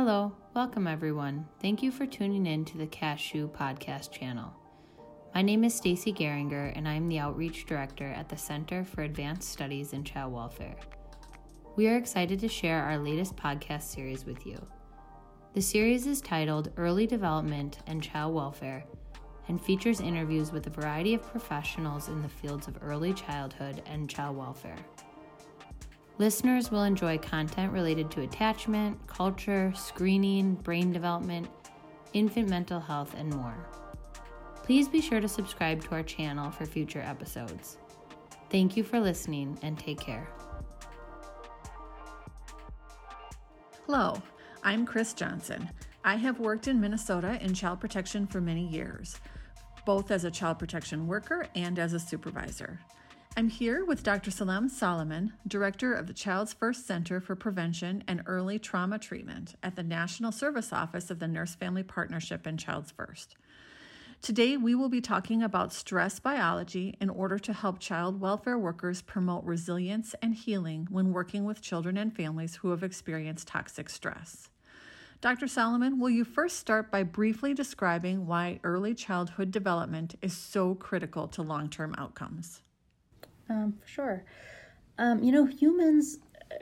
Hello, welcome everyone. Thank you for tuning in to the CASHU podcast channel. My name is Stacey Geringer and I'm the Outreach Director at the Center for Advanced Studies in Child Welfare. We are excited to share our latest podcast series with you. The series is titled Early Development and Child Welfare and features interviews with a variety of professionals in the fields of early childhood and child welfare. Listeners will enjoy content related to attachment, culture, screening, brain development, infant mental health, and more. Please be sure to subscribe to our channel for future episodes. Thank you for listening and take care. Hello, I'm Chris Johnson. I have worked in Minnesota in child protection for many years, both as a child protection worker and as a supervisor. I'm here with Dr. Salem Solomon, Director of the Child's First Center for Prevention and Early Trauma Treatment at the National Service Office of the Nurse Family Partnership and Child's First. Today, we will be talking about stress biology in order to help child welfare workers promote resilience and healing when working with children and families who have experienced toxic stress. Dr. Solomon, will you first start by briefly describing why early childhood development is so critical to long-term outcomes? Sure. Humans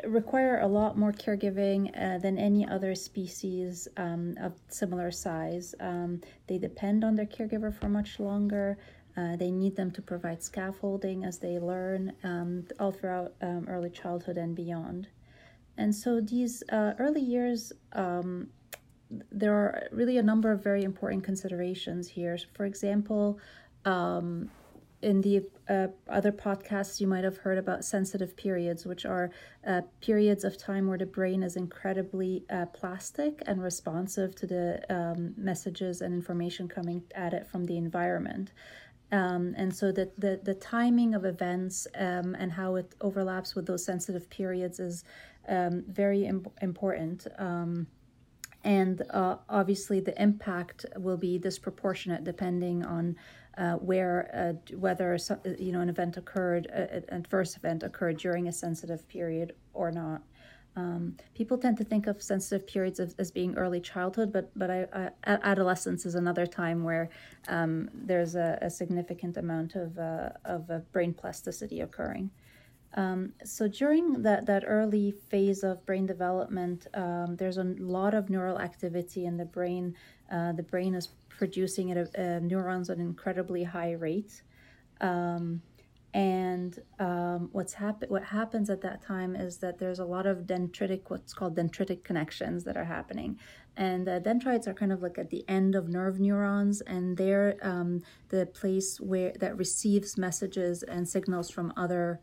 require a lot more caregiving than any other species of similar size. They depend on their caregiver for much longer. They need them to provide scaffolding as they learn all throughout early childhood and beyond. And so these early years, there are really a number of very important considerations here. For example, in the other podcasts, you might have heard about sensitive periods, which are periods of time where the brain is incredibly plastic and responsive to the messages and information coming at it from the environment. And so the timing of events and how it overlaps with those sensitive periods is very important. And obviously the impact will be disproportionate depending on whether an event occurred, an adverse event occurred during a sensitive period or not. People tend to think of sensitive periods as being early childhood, but adolescence is another time where there's a significant amount of brain plasticity occurring. So during that early phase of brain development, there's a lot of neural activity in the brain. The brain is producing neurons at an incredibly high rate. What happens at that time is that there's a lot of what's called dendritic connections that are happening. And dendrites are kind of like at the end of nerve neurons, and they're the place that receives messages and signals from other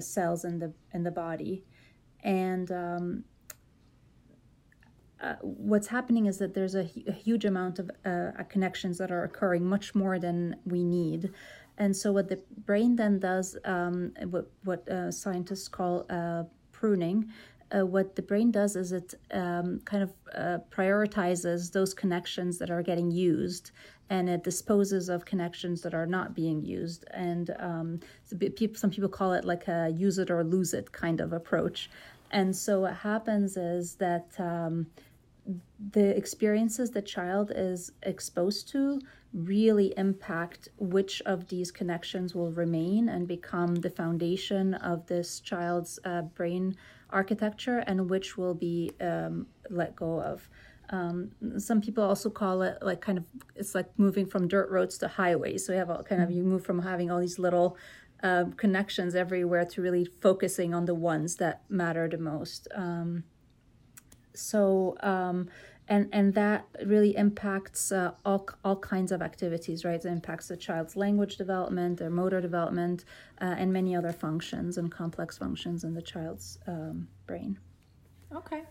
cells in the body. And what's happening is that there's a huge amount of connections that are occurring, much more than we need. And so what the brain then does, what scientists call pruning, what the brain does is it kind of prioritizes those connections that are getting used, and it disposes of connections that are not being used. And some people call it like a use it or lose it kind of approach. And so what happens is that the experiences the child is exposed to really impact which of these connections will remain and become the foundation of this child's brain architecture, and which will be let go of. Some people also call it it's like moving from dirt roads to highways. So you move from having all these little connections everywhere to really focusing on the ones that matter the most. And that really impacts all kinds of activities, right? It impacts the child's language development, their motor development, and many other functions and complex functions in the child's brain. Okay.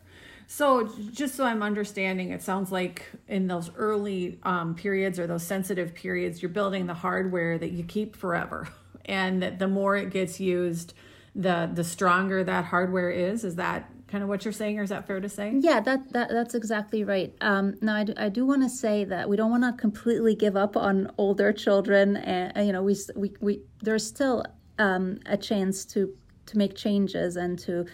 So just so I'm understanding, it sounds like in those early periods or those sensitive periods, you're building the hardware that you keep forever. And that the more it gets used, the stronger that hardware is. Is that kind of what you're saying, or is that fair to say? Yeah, that's exactly right. Now, I do want to say that we don't want to completely give up on older children, and we there's still a chance to make changes and to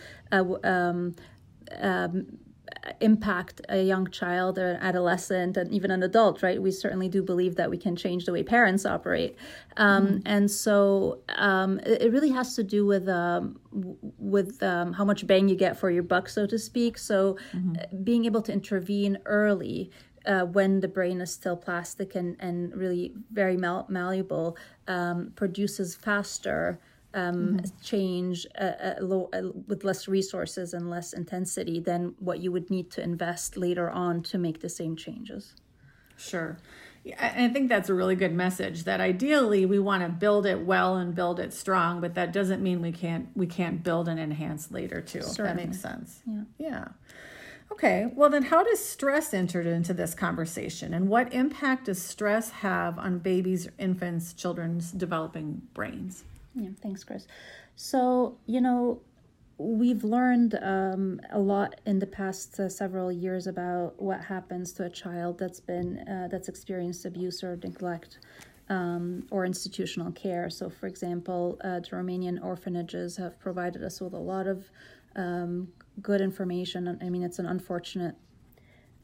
impact a young child or an adolescent and even an adult, right? We certainly do believe that we can change the way parents operate. And so it really has to do with how much bang you get for your buck, so to speak. So being able to intervene early when the brain is still plastic and really very malleable produces faster change with less resources and less intensity than what you would need to invest later on to make the same changes. Sure. Yeah, I think that's a really good message, that ideally we want to build it well and build it strong, but that doesn't mean we can't build and enhance later too. Certainly. If that makes sense. Yeah. Okay, well then how does stress enter into this conversation, and what impact does stress have on babies, infants, children's developing brains? Yeah, thanks, Chris. So, we've learned a lot in the past several years about what happens to a child that's experienced abuse or neglect or institutional care. So, for example, the Romanian orphanages have provided us with a lot of good information. I mean, it's an unfortunate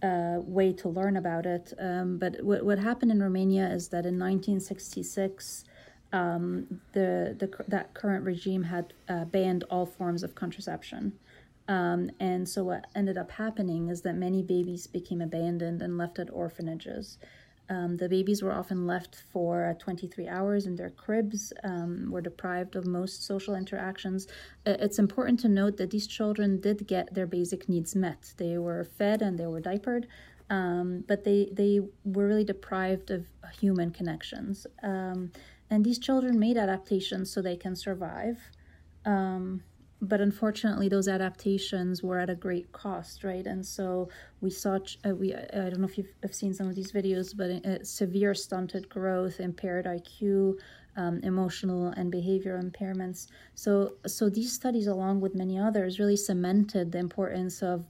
way to learn about it. But what happened in Romania is that in 1966, that current regime had banned all forms of contraception. And so what ended up happening is that many babies became abandoned and left at orphanages. The babies were often left for 23 hours in their cribs, were deprived of most social interactions. It's important to note that these children did get their basic needs met. They were fed and they were diapered, but they were really deprived of human connections. And these children made adaptations so they can survive. But unfortunately, those adaptations were at a great cost, right? And so we saw, I don't know if you've seen some of these videos, but severe stunted growth, impaired IQ, emotional and behavioral impairments. So these studies, along with many others, really cemented the importance of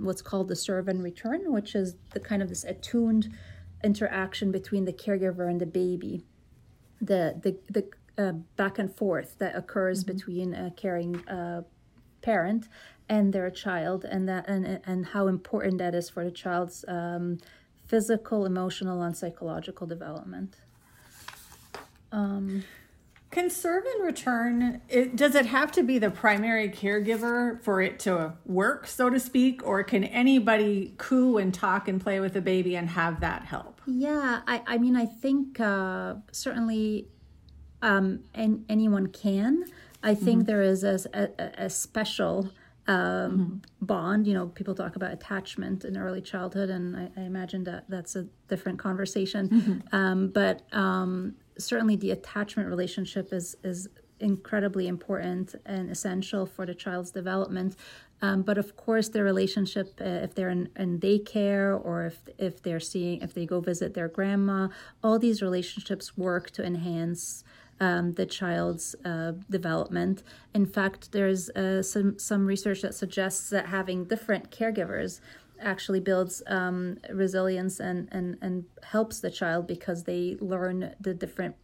what's called the serve and return, which is the kind of this attuned interaction between the caregiver and the baby. The back and forth that occurs between a caring parent and their child, and how important that is for the child's physical, emotional, and psychological development. Can serve and return, does it have to be the primary caregiver for it to work, so to speak, or can anybody coo and talk and play with the baby and have that help? Yeah, I mean, I think certainly anyone can. I think there is a special bond. People talk about attachment in early childhood, and I imagine that's a different conversation. But certainly the attachment relationship is incredibly important and essential for the child's development. But of course, their relationship, if they're in daycare or if they go visit their grandma, all these relationships work to enhance the child's development. In fact, there's some research that suggests that having different caregivers actually builds resilience and helps the child, because they learn the different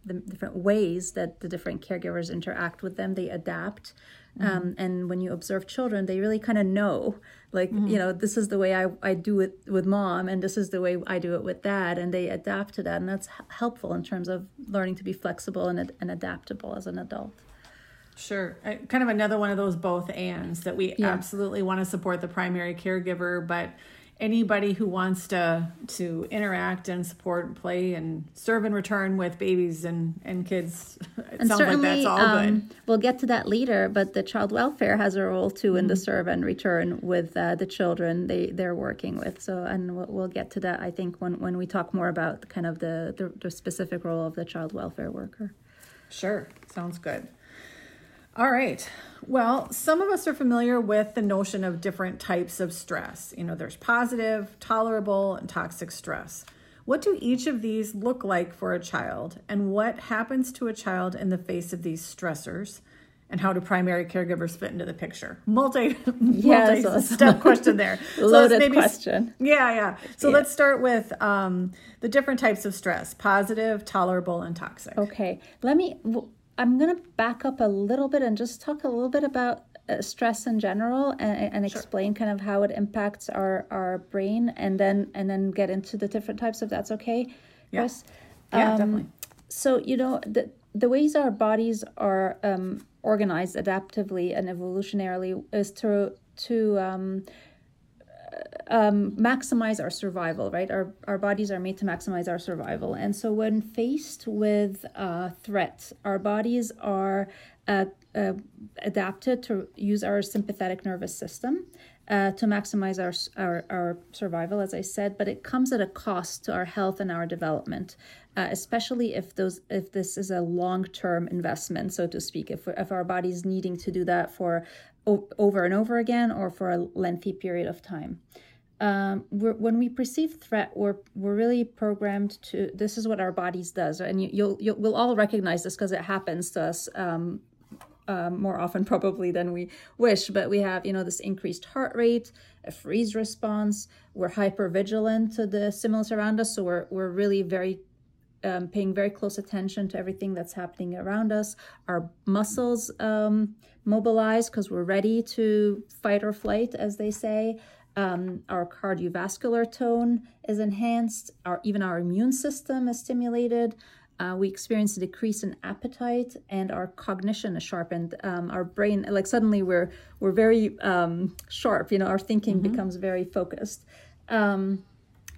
ways that the different caregivers interact with them. They adapt. And when you observe children, they really kind of know, like, this is the way I do it with mom, and this is the way I do it with dad, and they adapt to that. And that's helpful in terms of learning to be flexible and adaptable as an adult. Sure. Kind of another one of those both ands, that we absolutely want to support the primary caregiver, but anybody who wants to interact and support and play and serve and return with babies and kids, it sounds like that's all good. We'll get to that later, but the child welfare has a role too in the serve and return with the children they're working with. So, and we'll get to that, I think, when we talk more about kind of the specific role of the child welfare worker. Sure. Sounds good. All right. Well, some of us are familiar with the notion of different types of stress. There's positive, tolerable, and toxic stress. What do each of these look like for a child, and what happens to a child in the face of these stressors, and how do primary caregivers fit into the picture? Multi-step question there. Loaded question. Yeah. So let's start with the different types of stress: positive, tolerable, and toxic. Okay. I'm going to back up a little bit and just talk a little bit about stress in general and sure. explain kind of how it impacts our brain, and then get into the different types, if that's okay, Chris? Yeah, definitely. So, you know, the ways our bodies are organized adaptively and evolutionarily is to maximize our survival, right? Our bodies are made to maximize our survival. And so when faced with threats, our bodies are adapted to use our sympathetic nervous system to maximize our survival, as I said, but it comes at a cost to our health and our development, especially if this is a long-term investment, so to speak, if our body's needing to do that for over and over again or for a lengthy period of time. When we perceive threat, we're really programmed to. This is what our bodies does, and we'll all recognize this because it happens to us more often probably than we wish. But we have this increased heart rate, a freeze response. We're hyper vigilant to the stimulus around us, so we're really very. Paying very close attention to everything that's happening around us. Our muscles mobilize because we're ready to fight or flight, as they say. Our cardiovascular tone is enhanced. Even our immune system is stimulated. We experience a decrease in appetite, and our cognition is sharpened. Our brain, like suddenly we're very sharp. Our thinking mm-hmm. becomes very focused, and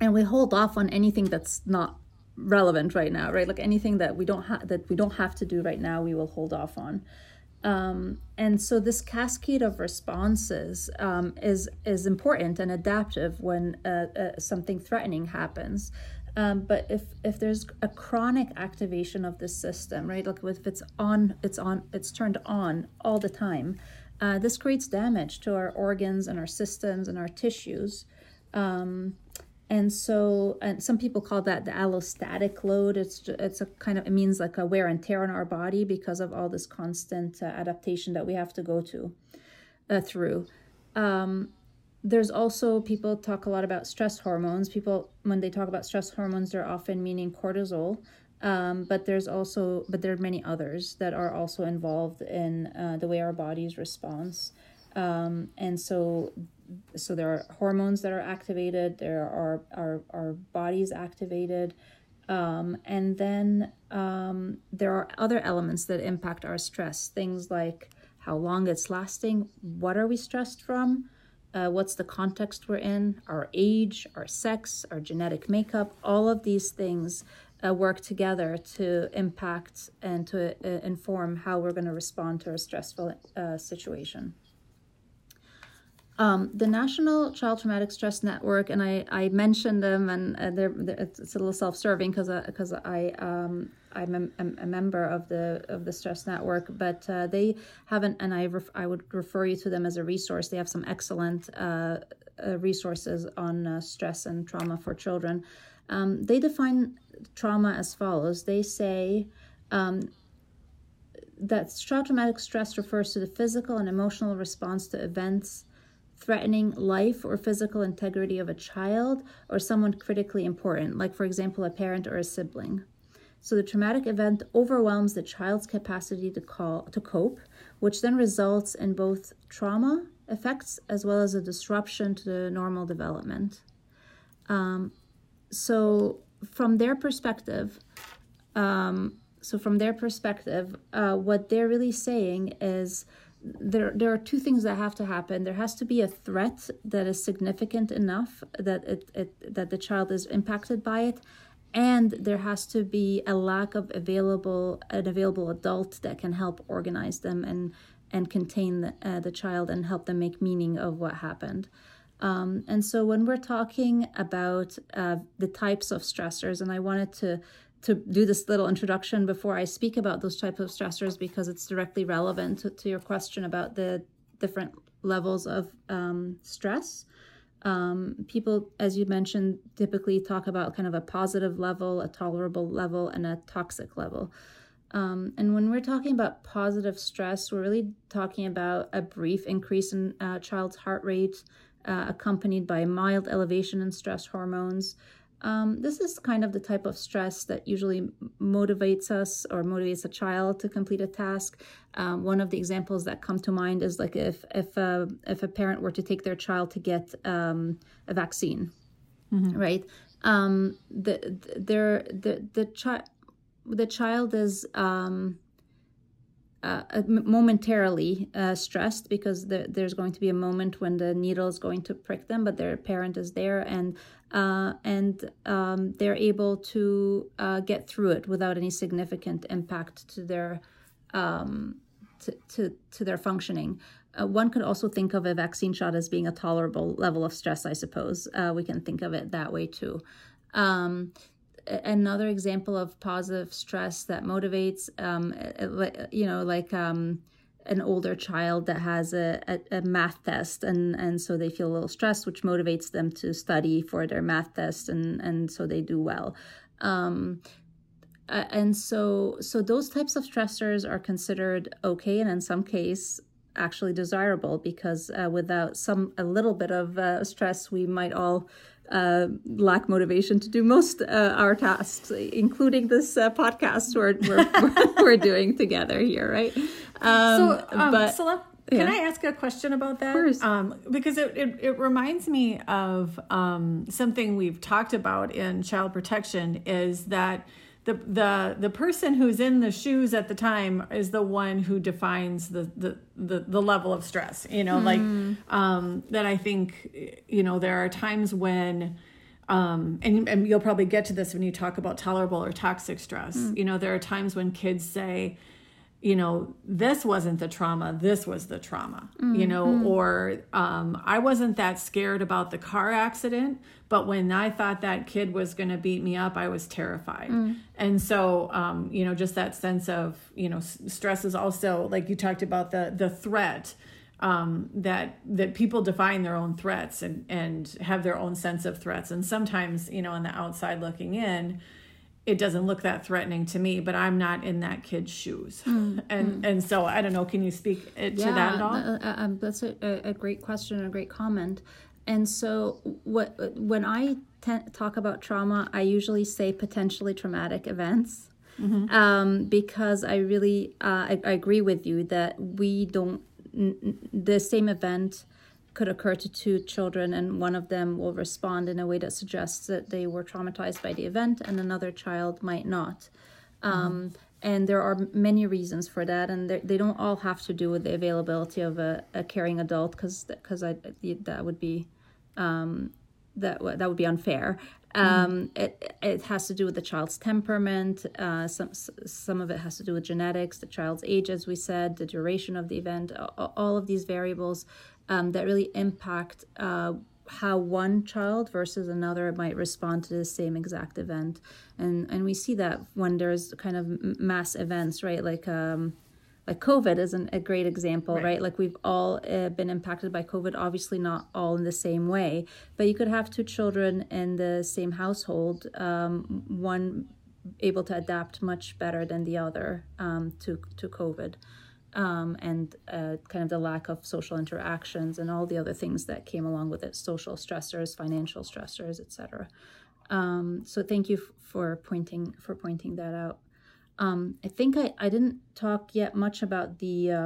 we hold off on anything that's not relevant right now, right? Like anything that we don't have to do right now, we will hold off on. And so this cascade of responses is important and adaptive when something threatening happens. But if there's a chronic activation of this system, right? Like if it's turned on all the time, this creates damage to our organs and our systems and our tissues. And some people call that the allostatic load. It means like a wear and tear on our body because of all this constant adaptation that we have to go through. There's also, people talk a lot about stress hormones. People, when they talk about stress hormones, they're often meaning cortisol. But there are many others that are also involved in the way our bodies responds. So there are hormones that are activated, there are our bodies activated, and then there are other elements that impact our stress, things like how long it's lasting, what are we stressed from, what's the context we're in, our age, our sex, our genetic makeup. All of these things work together to impact and to inform how we're going to respond to a stressful situation. The National Child Traumatic Stress Network, and I mentioned them, and it's a little self-serving because I'm a member of the Stress Network, but they haven't, and I would refer you to them as a resource. They have some excellent resources on stress and trauma for children. They define trauma as follows. They say that child traumatic stress refers to the physical and emotional response to events threatening life or physical integrity of a child or someone critically important, like, for example, a parent or a sibling. So the traumatic event overwhelms the child's capacity to cope, which then results in both trauma effects as well as a disruption to the normal development. So from their perspective, what they're really saying is there are two things that have to happen. There has to be a threat that is significant enough that that the child is impacted by it, and there has to be a lack of an available adult that can help organize them and contain the child and help them make meaning of what happened. And so when we're talking about the types of stressors, and I wanted to do this little introduction before I speak about those types of stressors, because it's directly relevant to your question about the different levels of stress. People, as you mentioned, typically talk about kind of a positive level, a tolerable level, and a toxic level. And when we're talking about positive stress, we're really talking about a brief increase in a child's heart rate, accompanied by mild elevation in stress hormones, This is kind of the type of stress that usually motivates us or motivates a child to complete a task. One of the examples that come to mind is like if a parent were to take their child to get a vaccine, mm-hmm. right? The child is momentarily stressed because there's going to be a moment when the needle is going to prick them, but their parent is there, and they're able to get through it without any significant impact to their to their functioning. One could also think of a vaccine shot as being a tolerable level of stress, I suppose. We can think of it that way too. Another example of positive stress that motivates, an older child that has a math test, and so they feel a little stressed, which motivates them to study for their math test, and so they do well. And so those types of stressors are considered okay, and in some cases actually desirable, because without a little bit of stress, we might all lack motivation to do most our tasks, including this podcast we're doing together here, right? Salem, yeah. Can I ask a question about that? Of course. Because it reminds me of something we've talked about in child protection, is that the person who's in the shoes at the time is the one who defines the level of stress, that I think, there are times when, and you'll probably get to this when you talk about tolerable or toxic stress, there are times when kids say, this wasn't the trauma, this was the trauma, or I wasn't that scared about the car accident, but when I thought that kid was going to beat me up, I was terrified. And so, just that sense of, stress is also, like you talked about, the threat, that people define their own threats and have their own sense of threats. And sometimes, on the outside looking in, it doesn't look that threatening to me, but I'm not in that kid's shoes. And so I don't know, can you speak to that at all? That's a great question, a great comment. And so when I talk about trauma, I usually say potentially traumatic events, because I really, I agree with you that the same event could occur to two children, and one of them will respond in a way that suggests that they were traumatized by the event, and another child might not. And there are many reasons for that, and they don't all have to do with the availability of a caring adult, because that would be unfair. It has to do with the child's temperament. Some of it has to do with genetics, the child's age, as we said, the duration of the event, all of these variables that really impact how one child versus another might respond to the same exact event. And we see that when there's kind of mass events, right? Like COVID is a great example, right? Like we've all been impacted by COVID, obviously not all in the same way, but you could have two children in the same household, one able to adapt much better than the other to COVID, and kind of the lack of social interactions and all the other things that came along with it, social stressors, financial stressors, et cetera. So thank you for pointing that out. I think I didn't talk yet much about the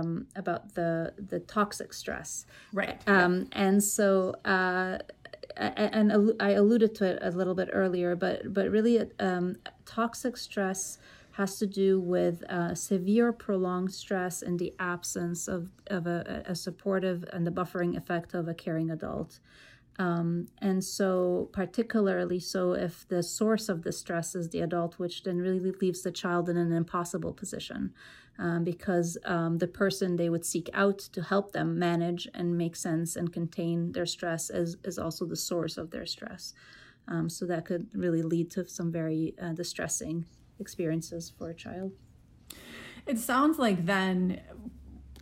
toxic stress. Right. And so, and I alluded to it a little bit earlier, but really, toxic stress has to do with severe prolonged stress in the absence of a supportive and the buffering effect of a caring adult. And so particularly so if the source of the stress is the adult, which then really leaves the child in an impossible position, because the person they would seek out to help them manage and make sense and contain their stress is also the source of their stress. So that could really lead to some very distressing experiences for a child. It sounds like then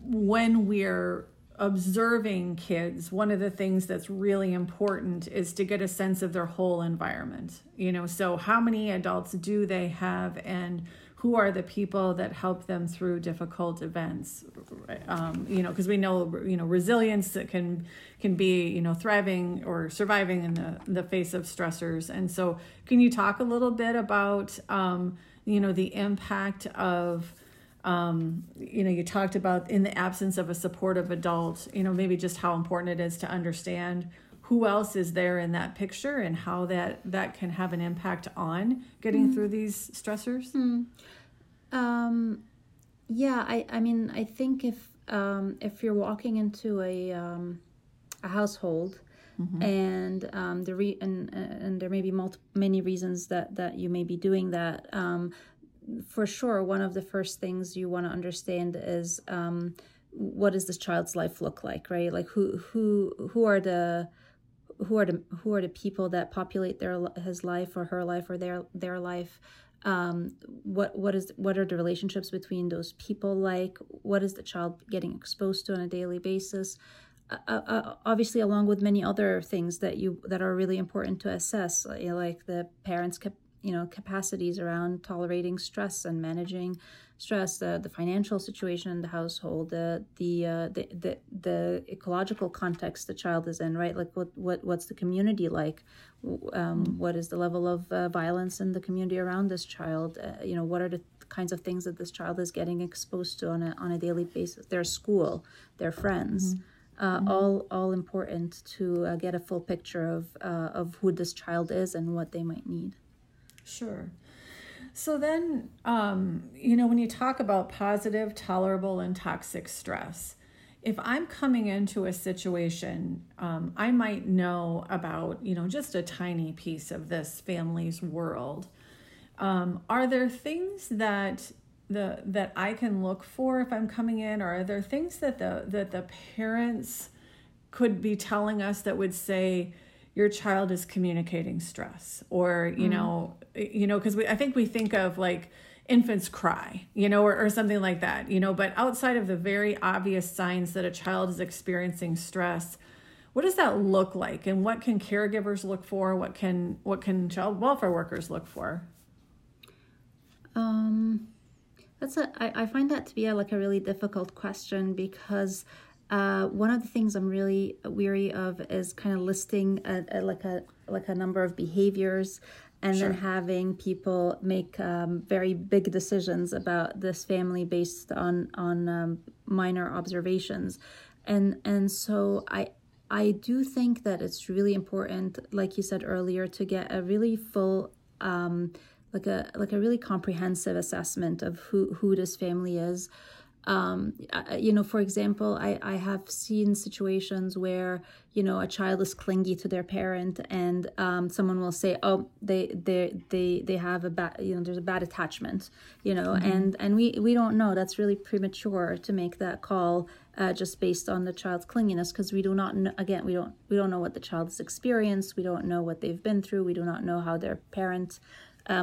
when we're observing kids, one of the things that's really important is to get a sense of their whole environment. So how many adults do they have, and who are the people that help them through difficult events, because we know, resilience that can be, thriving or surviving in the face of stressors. And so can you talk a little bit about, the impact of, you talked about in the absence of a supportive adult, maybe just how important it is to understand who else is there in that picture and how that can have an impact on getting through these stressors? I think if you're walking into a household and there may be many reasons that you may be doing that, for sure one of the first things you want to understand is what does this child's life look like, right? Like who are the people that populate his life or her life or their life? What are the relationships between those people like? What is the child getting exposed to on a daily basis? Obviously, along with many other things that are really important to assess, like the parents' capacities around tolerating stress and managing stress, the financial situation in the household, the ecological context the child is in, right? Like what's the community like? What is the level of violence in the community around this child? What are the kinds of things that this child is getting exposed to on a daily basis? Their school, their friends. All important to get a full picture of who this child is and what they might need. Sure. So then, when you talk about positive, tolerable, and toxic stress, if I'm coming into a situation, I might know about, just a tiny piece of this family's world. Are there things that I can look for if I'm coming in, or are there things that the parents could be telling us that would say, your child is communicating stress, or, because I think we think of like infants cry, or something like that, but outside of the very obvious signs that a child is experiencing stress, what does that look like? And what can caregivers look for? What can child welfare workers look for? I find that to be a really difficult question, because one of the things I'm really weary of is kind of listing a number of behaviors and then having people make very big decisions about this family based on minor observations. And so I do think that it's really important, like you said earlier, to get a really full a really comprehensive assessment of who this family is. For example, I have seen situations where, a child is clingy to their parent and, someone will say, oh, they have a bad, there's a bad attachment, and we don't know. That's really premature to make that call, just based on the child's clinginess. 'Cause we do not know, again, we don't know what the child has experienced. We don't know what they've been through. We do not know how their parent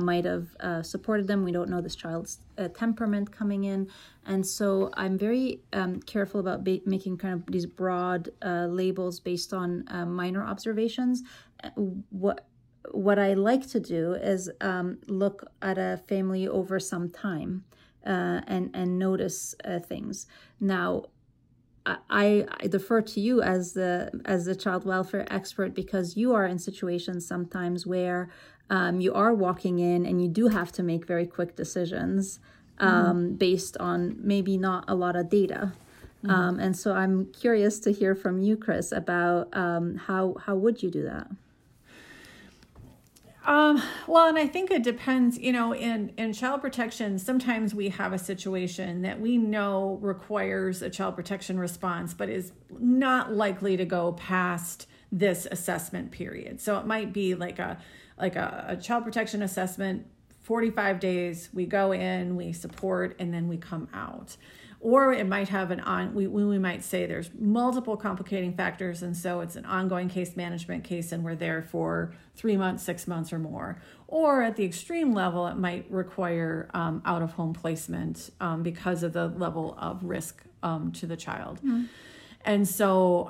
might have supported them. We don't know this child's temperament coming in. And so I'm very careful about making kind of these broad labels based on minor observations. What I like to do is look at a family over some time and notice things. Now, I defer to you as the child welfare expert, because you are in situations sometimes where you are walking in and you do have to make very quick decisions based on maybe not a lot of data. And so I'm curious to hear from you, Chris, about how would you do that? And I think it depends, in child protection, sometimes we have a situation that we know requires a child protection response, but is not likely to go past this assessment period. So it might be like a child protection assessment, 45 days, we go in, we support, and then we come out. Or it might have we might say there's multiple complicating factors, and so it's an ongoing case management case, and we're there for 3 months, 6 months, or more. Or at the extreme level, it might require out-of-home placement because of the level of risk to the child. Mm. And so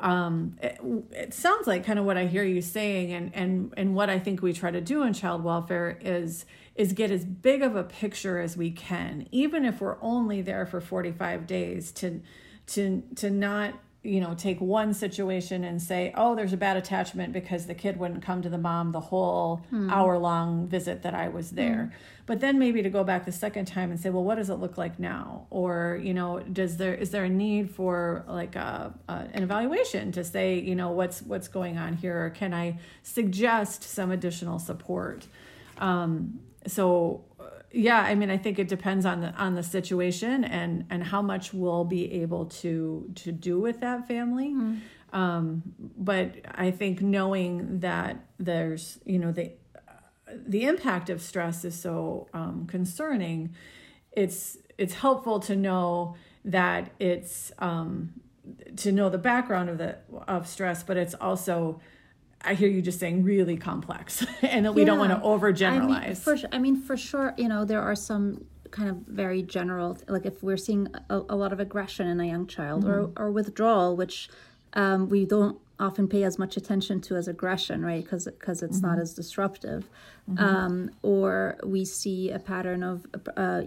it sounds like kind of what I hear you saying, and what I think we try to do in child welfare is is get as big of a picture as we can, even if we're only there for 45 days, to not, you know, take one situation and say, oh, there's a bad attachment because the kid wouldn't come to the mom the whole hour-long visit that I was there. But then maybe to go back the second time and say, well, what does it look like now? Or, you know, is there a need for like an evaluation to say, you know, what's going on here? Or can I suggest some additional support? Yeah, I mean, I think it depends on the situation and how much we'll be able to do with that family. Mm-hmm. But I think knowing that there's, you know, the impact of stress is so concerning. It's helpful to know that it's to know the background of stress, but it's also, I hear you just saying, really complex, and that we don't want to overgeneralize. I mean, for sure, you know, there are some kind of very general, like if we're seeing a lot of aggression in a young child, mm-hmm. or withdrawal, which we don't often pay as much attention to as aggression, right? Because it's mm-hmm. not as disruptive. Mm-hmm. Or we see a pattern of,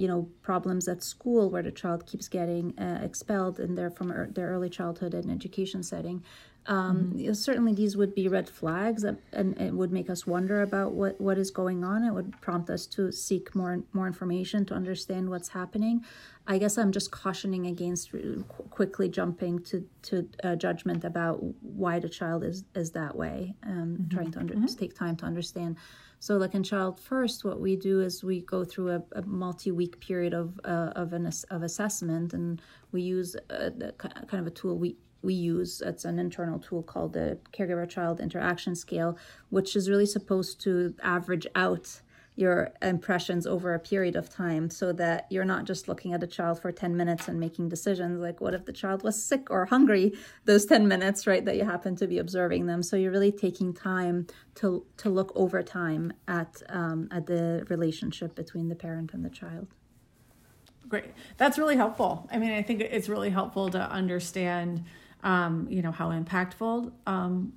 you know, problems at school where the child keeps getting expelled and they're from their early childhood and education setting. Mm-hmm. Certainly these would be red flags, and it would make us wonder about what is going on. It would prompt us to seek more information to understand what's happening. I guess I'm just cautioning against quickly jumping to a judgment about why the child is that way, mm-hmm. trying to mm-hmm. take time to understand. So like in Child First, what we do is we go through a multi-week period of assessment, and we use kind of a tool we use. It's an internal tool called the Caregiver-Child Interaction Scale, which is really supposed to average out your impressions over a period of time so that you're not just looking at a child for 10 minutes and making decisions like, what if the child was sick or hungry those 10 minutes, right, that you happen to be observing them. So you're really taking time to look over time at the relationship between the parent and the child. Great. That's really helpful. I mean, I think it's really helpful to understand you know, how impactful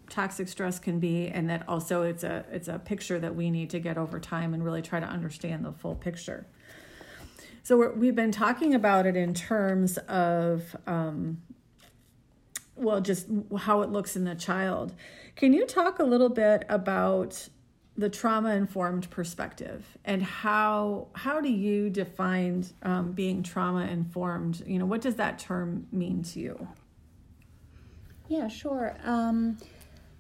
toxic stress can be, and that also it's a picture that we need to get over time and really try to understand the full picture. So we've been talking about it in terms of, well, just how it looks in the child. Can you talk a little bit about the trauma-informed perspective, and how do you define being trauma-informed? You know, what does that term mean to you? Yeah, sure.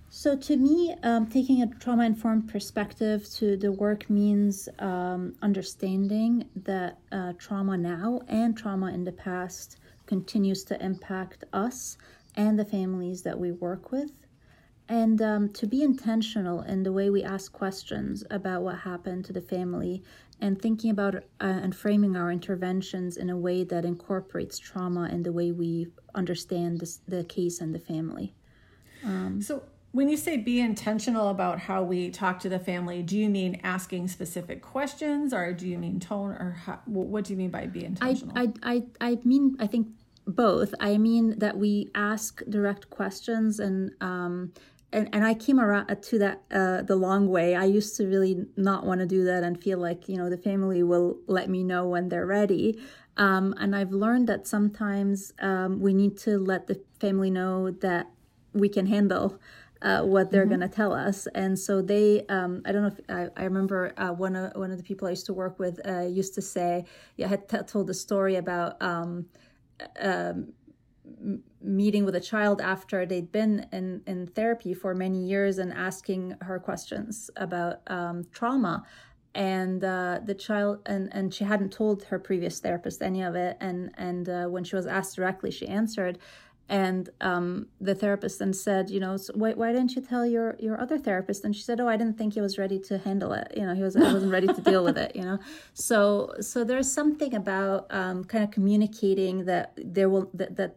So to me, taking a trauma-informed perspective to the work means understanding that trauma now and trauma in the past continues to impact us and the families that we work with, and to be intentional in the way we ask questions about what happened to the family, and thinking about and framing our interventions in a way that incorporates trauma in the way we understand the case and the family. So when you say be intentional about how we talk to the family, do you mean asking specific questions, or do you mean tone, or what do you mean by be intentional? I mean, I think both. I mean that we ask direct questions, and I came around to that the long way. I used to really not want to do that and feel like, you know, the family will let me know when they're ready. And I've learned that sometimes we need to let the family know that we can handle what they're mm-hmm. going to tell us. And so they, I don't know if I remember one of the people I used to work with used to say, I had told a story about meeting with a child after they'd been in therapy for many years and asking her questions about trauma, and the child and she hadn't told her previous therapist any of it, and when she was asked directly, she answered, and the therapist then said, you know, so why didn't you tell your other therapist? And she said, oh, I didn't think he was ready to handle it, you know, I wasn't ready to deal with it, you know. So there's something about kind of communicating that that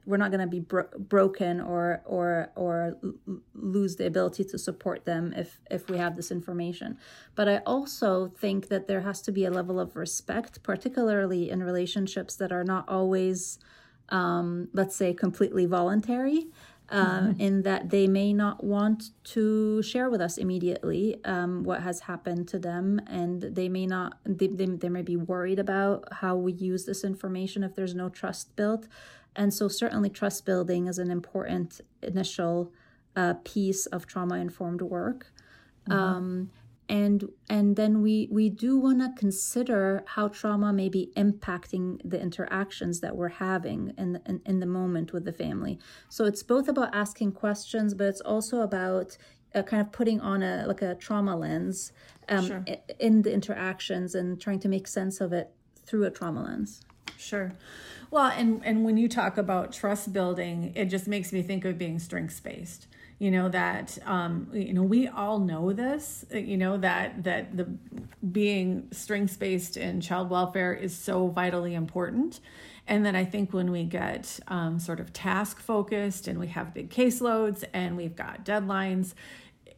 we're not going to be broken or lose the ability to support them if we have this information. But I also think that there has to be a level of respect, particularly in relationships that are not always, let's say, completely voluntary, in that they may not want to share with us immediately what has happened to them, and they may not, they may be worried about how we use this information if there's no trust built. And so certainly trust building is an important initial piece of trauma-informed work. And then we do want to consider how trauma may be impacting the interactions that we're having in the moment with the family. So it's both about asking questions, but it's also about kind of putting on a trauma lens in the interactions and trying to make sense of it through a trauma lens. Sure. Well, and when you talk about trust building, it just makes me think of being strengths-based. You know, that, we all know this, that the being strengths-based in child welfare is so vitally important. And then I think when we get sort of task focused and we have big caseloads and we've got deadlines,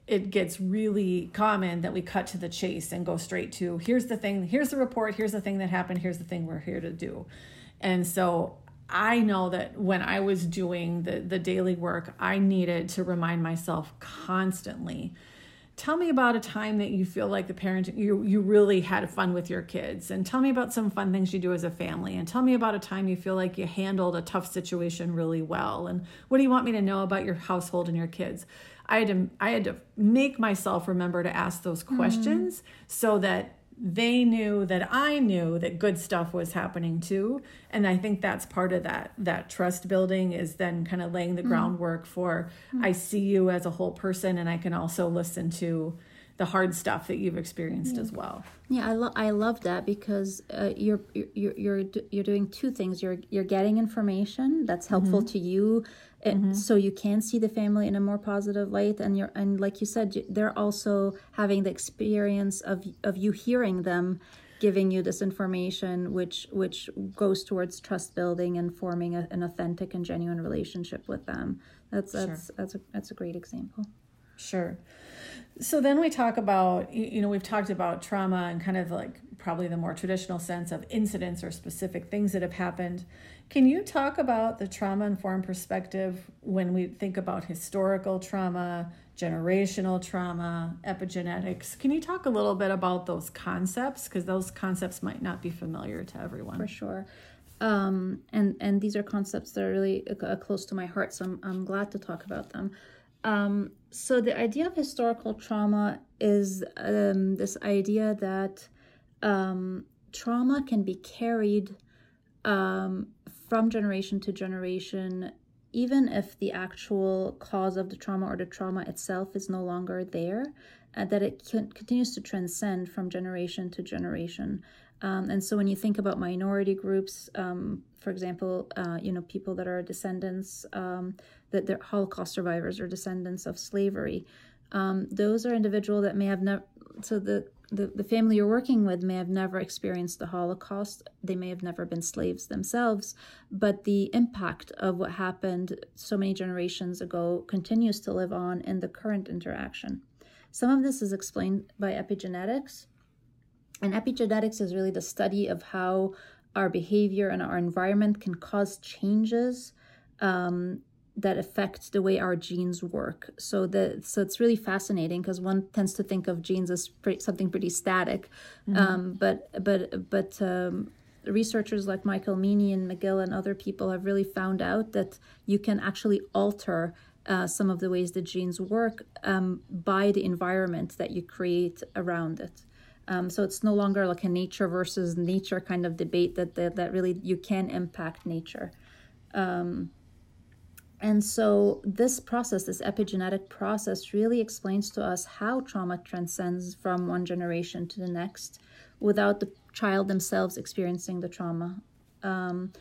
it gets really common that we cut to the chase and go straight to, here's the thing, here's the report, here's the thing that happened, here's the thing we're here to do. And so I know that when I was doing the daily work, I needed to remind myself constantly, tell me about a time that you feel like the parent, you really had fun with your kids, and tell me about some fun things you do as a family, and tell me about a time you feel like you handled a tough situation really well, and what do you want me to know about your household and your kids? I had to make myself remember to ask those questions so that they knew that I knew that good stuff was happening too. And I think that's part of that trust building is then kind of laying the groundwork for, I see you as a whole person, and I can also listen to the hard stuff that you've experienced as well. Yeah, I love that, because you're doing two things. You're getting information that's helpful to you, so you can see the family in a more positive light, and like you said, they're also having the experience of you hearing them giving you this information, which goes towards trust building and forming an authentic and genuine relationship with them. That's a great example. Sure. So then we talk about, we've talked about trauma and kind of like probably the more traditional sense of incidents or specific things that have happened. Can you talk about the trauma-informed perspective when we think about historical trauma, generational trauma, epigenetics? Can you talk a little bit about those concepts? Because those concepts might not be familiar to everyone. For sure. And these are concepts that are really close to my heart, so I'm glad to talk about them. So the idea of historical trauma is this idea that trauma can be carried from generation to generation, even if the actual cause of the trauma or the trauma itself is no longer there, that it continues to transcend from generation to generation. And so when you think about minority groups, for example, people that are descendants, that they're Holocaust survivors or descendants of slavery, those are individuals that may have never, so the family you're working with may have never experienced the Holocaust. They may have never been slaves themselves, but the impact of what happened so many generations ago continues to live on in the current interaction. Some of this is explained by epigenetics. And epigenetics is really the study of how our behavior and our environment can cause changes that affect the way our genes work. So it's really fascinating, because one tends to think of genes as something pretty static, but researchers like Michael Meany and McGill and other people have really found out that you can actually alter some of the ways the genes work by the environment that you create around it. So it's no longer like a nature versus nature kind of debate, that really you can impact nature. And so this process, this epigenetic process, really explains to us how trauma transcends from one generation to the next without the child themselves experiencing the trauma. And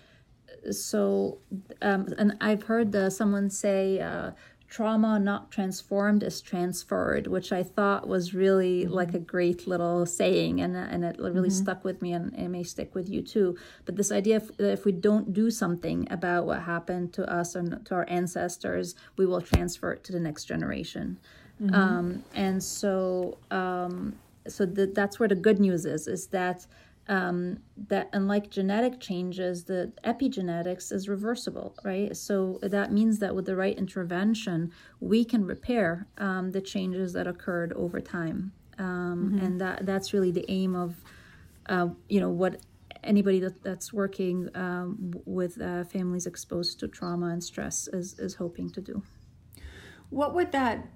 I've heard someone say, trauma not transformed is transferred, which I thought was really like a great little saying, and it really stuck with me, and it may stick with you too. But this idea that if we don't do something about what happened to us and to our ancestors, we will transfer it to the next generation. And so that's where the good news is that that unlike genetic changes, the epigenetics is reversible, right? So that means that with the right intervention, we can repair the changes that occurred over time. And that's really the aim of, you know, what anybody that's working with families exposed to trauma and stress is hoping to do. What would that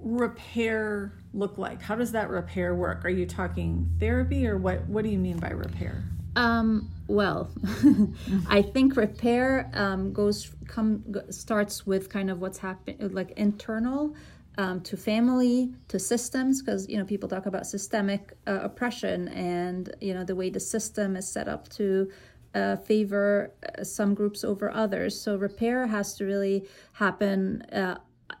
repair look like? How does that repair work? Are you talking therapy, or what do you mean by repair? Well, I think repair starts with kind of what's happening, like internal to family, to systems, because, you know, people talk about systemic oppression and, you know, the way the system is set up to favor some groups over others. So repair has to really happen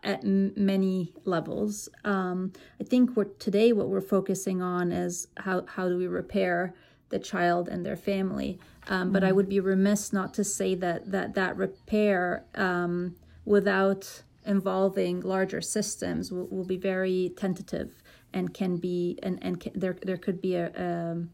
at many levels. I think what we're focusing on is how do we repair the child and their family. But I would be remiss not to say that repair without involving larger systems will be very tentative and there could be a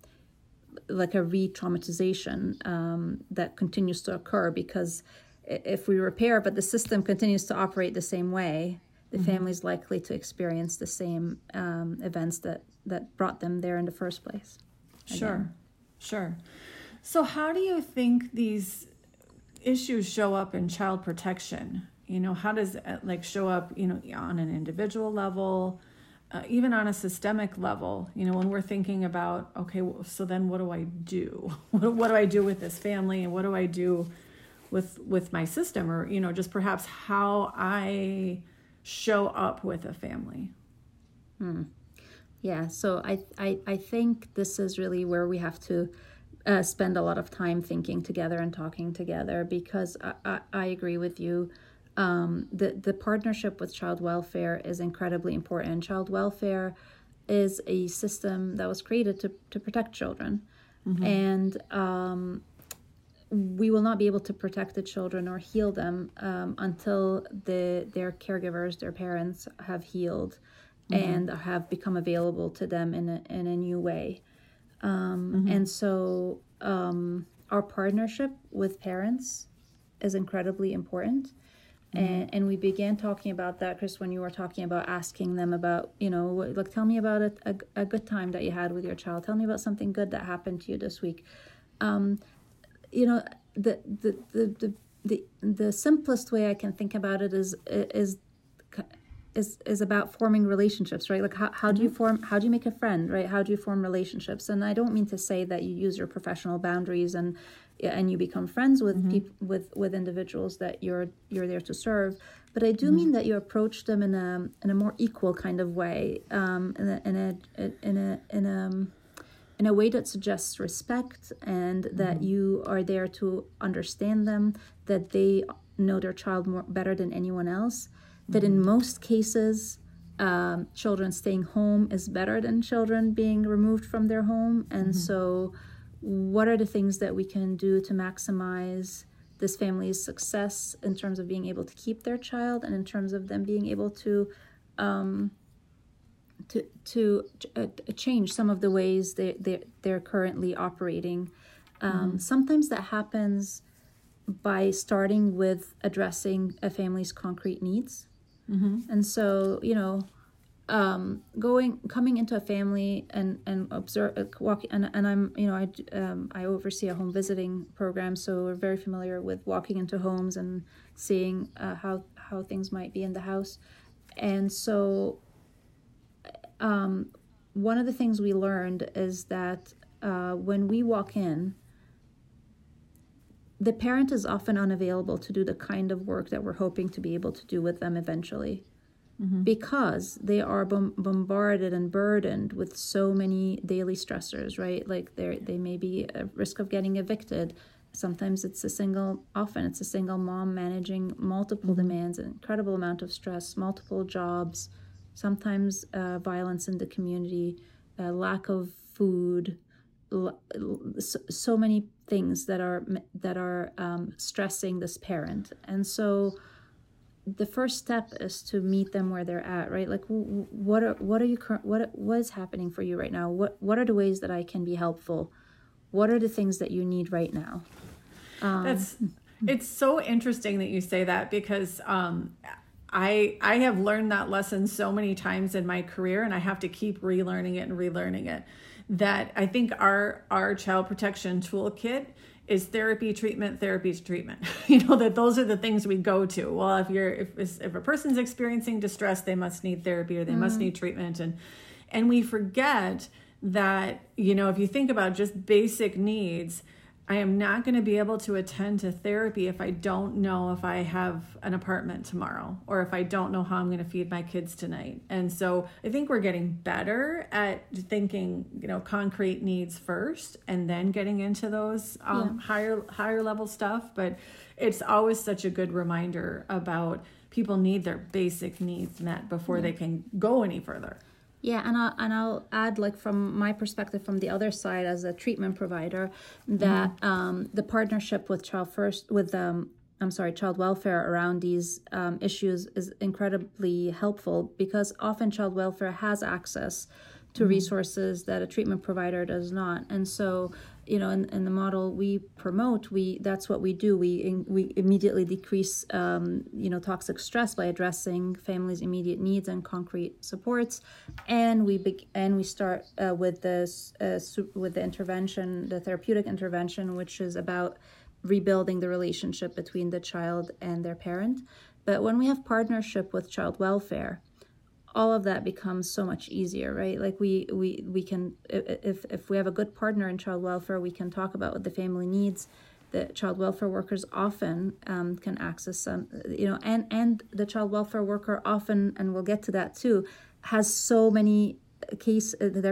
re-traumatization that continues to occur, because if we repair but the system continues to operate the same way, the family is likely to experience the same events that brought them there in the first place. Sure. So how do you think these issues show up in child protection? You know, how does it show up, you know, on an individual level, even on a systemic level? You know, when we're thinking about, okay, so then what do I do? What do I do with this family, and what do I do with my system, or, you know, just perhaps how I show up with a family? Yeah, so I think this is really where we have to spend a lot of time thinking together and talking together, because I agree with you. The partnership with child welfare is incredibly important. Child welfare is a system that was created to protect children. And we will not be able to protect the children or heal them until their caregivers, their parents, have healed and have become available to them in a new way. And so our partnership with parents is incredibly important. And we began talking about that, Chris, when you were talking about asking them about, you know, like, tell me about a good time that you had with your child. Tell me about something good that happened to you this week. You know, the simplest way I can think about it is about forming relationships, right? Like, how do you make a friend, right? How do you form relationships? And I don't mean to say that you use your professional boundaries and you become friends with people, with individuals that you're there to serve, but I do mean that you approach them in a more equal kind of way, in a way that suggests respect, and that you are there to understand them, that they know their child better than anyone else, that in most cases, children staying home is better than children being removed from their home. And so what are the things that we can do to maximize this family's success in terms of being able to keep their child, and in terms of them being able to change some of the ways they're currently operating. Sometimes that happens by starting with addressing a family's concrete needs. And so, you know, coming into a family and observe, and I'm, you know, I oversee a home visiting program, so we're very familiar with walking into homes and seeing how things might be in the house. And so one of the things we learned is that when we walk in, the parent is often unavailable to do the kind of work that we're hoping to be able to do with them eventually, because they are bombarded and burdened with so many daily stressors, right? Like, they may be at risk of getting evicted. Sometimes often it's a single mom managing multiple demands, an incredible amount of stress, multiple jobs, sometimes violence in the community, lack of food, so many things that are stressing this parent. And so the first step is to meet them where they're at, right? Like, what is happening for you right now? What are the ways that I can be helpful? What are the things that you need right now? It's so interesting that you say that, because I have learned that lesson so many times in my career, and I have to keep relearning it and relearning it, that I think our child protection toolkit is therapy, treatment. You know, that those are the things we go to. Well, if a person's experiencing distress, they must need therapy or they must need treatment. And we forget that, you know, if you think about just basic needs, I am not going to be able to attend to therapy if I don't know if I have an apartment tomorrow, or if I don't know how I'm going to feed my kids tonight. And so I think we're getting better at thinking, you know, concrete needs first, and then getting into those higher level stuff. But it's always such a good reminder about people need their basic needs met before they can go any further. Yeah, and I'll add, like, from my perspective, from the other side as a treatment provider, that the partnership with Child Welfare around these issues is incredibly helpful, because often Child Welfare has access to resources that a treatment provider does not. And so, you know, in the model we promote, that's what we do. We immediately decrease, toxic stress by addressing families' immediate needs and concrete supports, and we start with the therapeutic intervention, which is about rebuilding the relationship between the child and their parent. But when we have partnership with Child Welfare, all of that becomes so much easier, right? Like we can, if we have a good partner in Child Welfare, we can talk about what the family needs. The Child Welfare workers often can access some, you know, and the Child Welfare worker often, and we'll get to that too, has so many their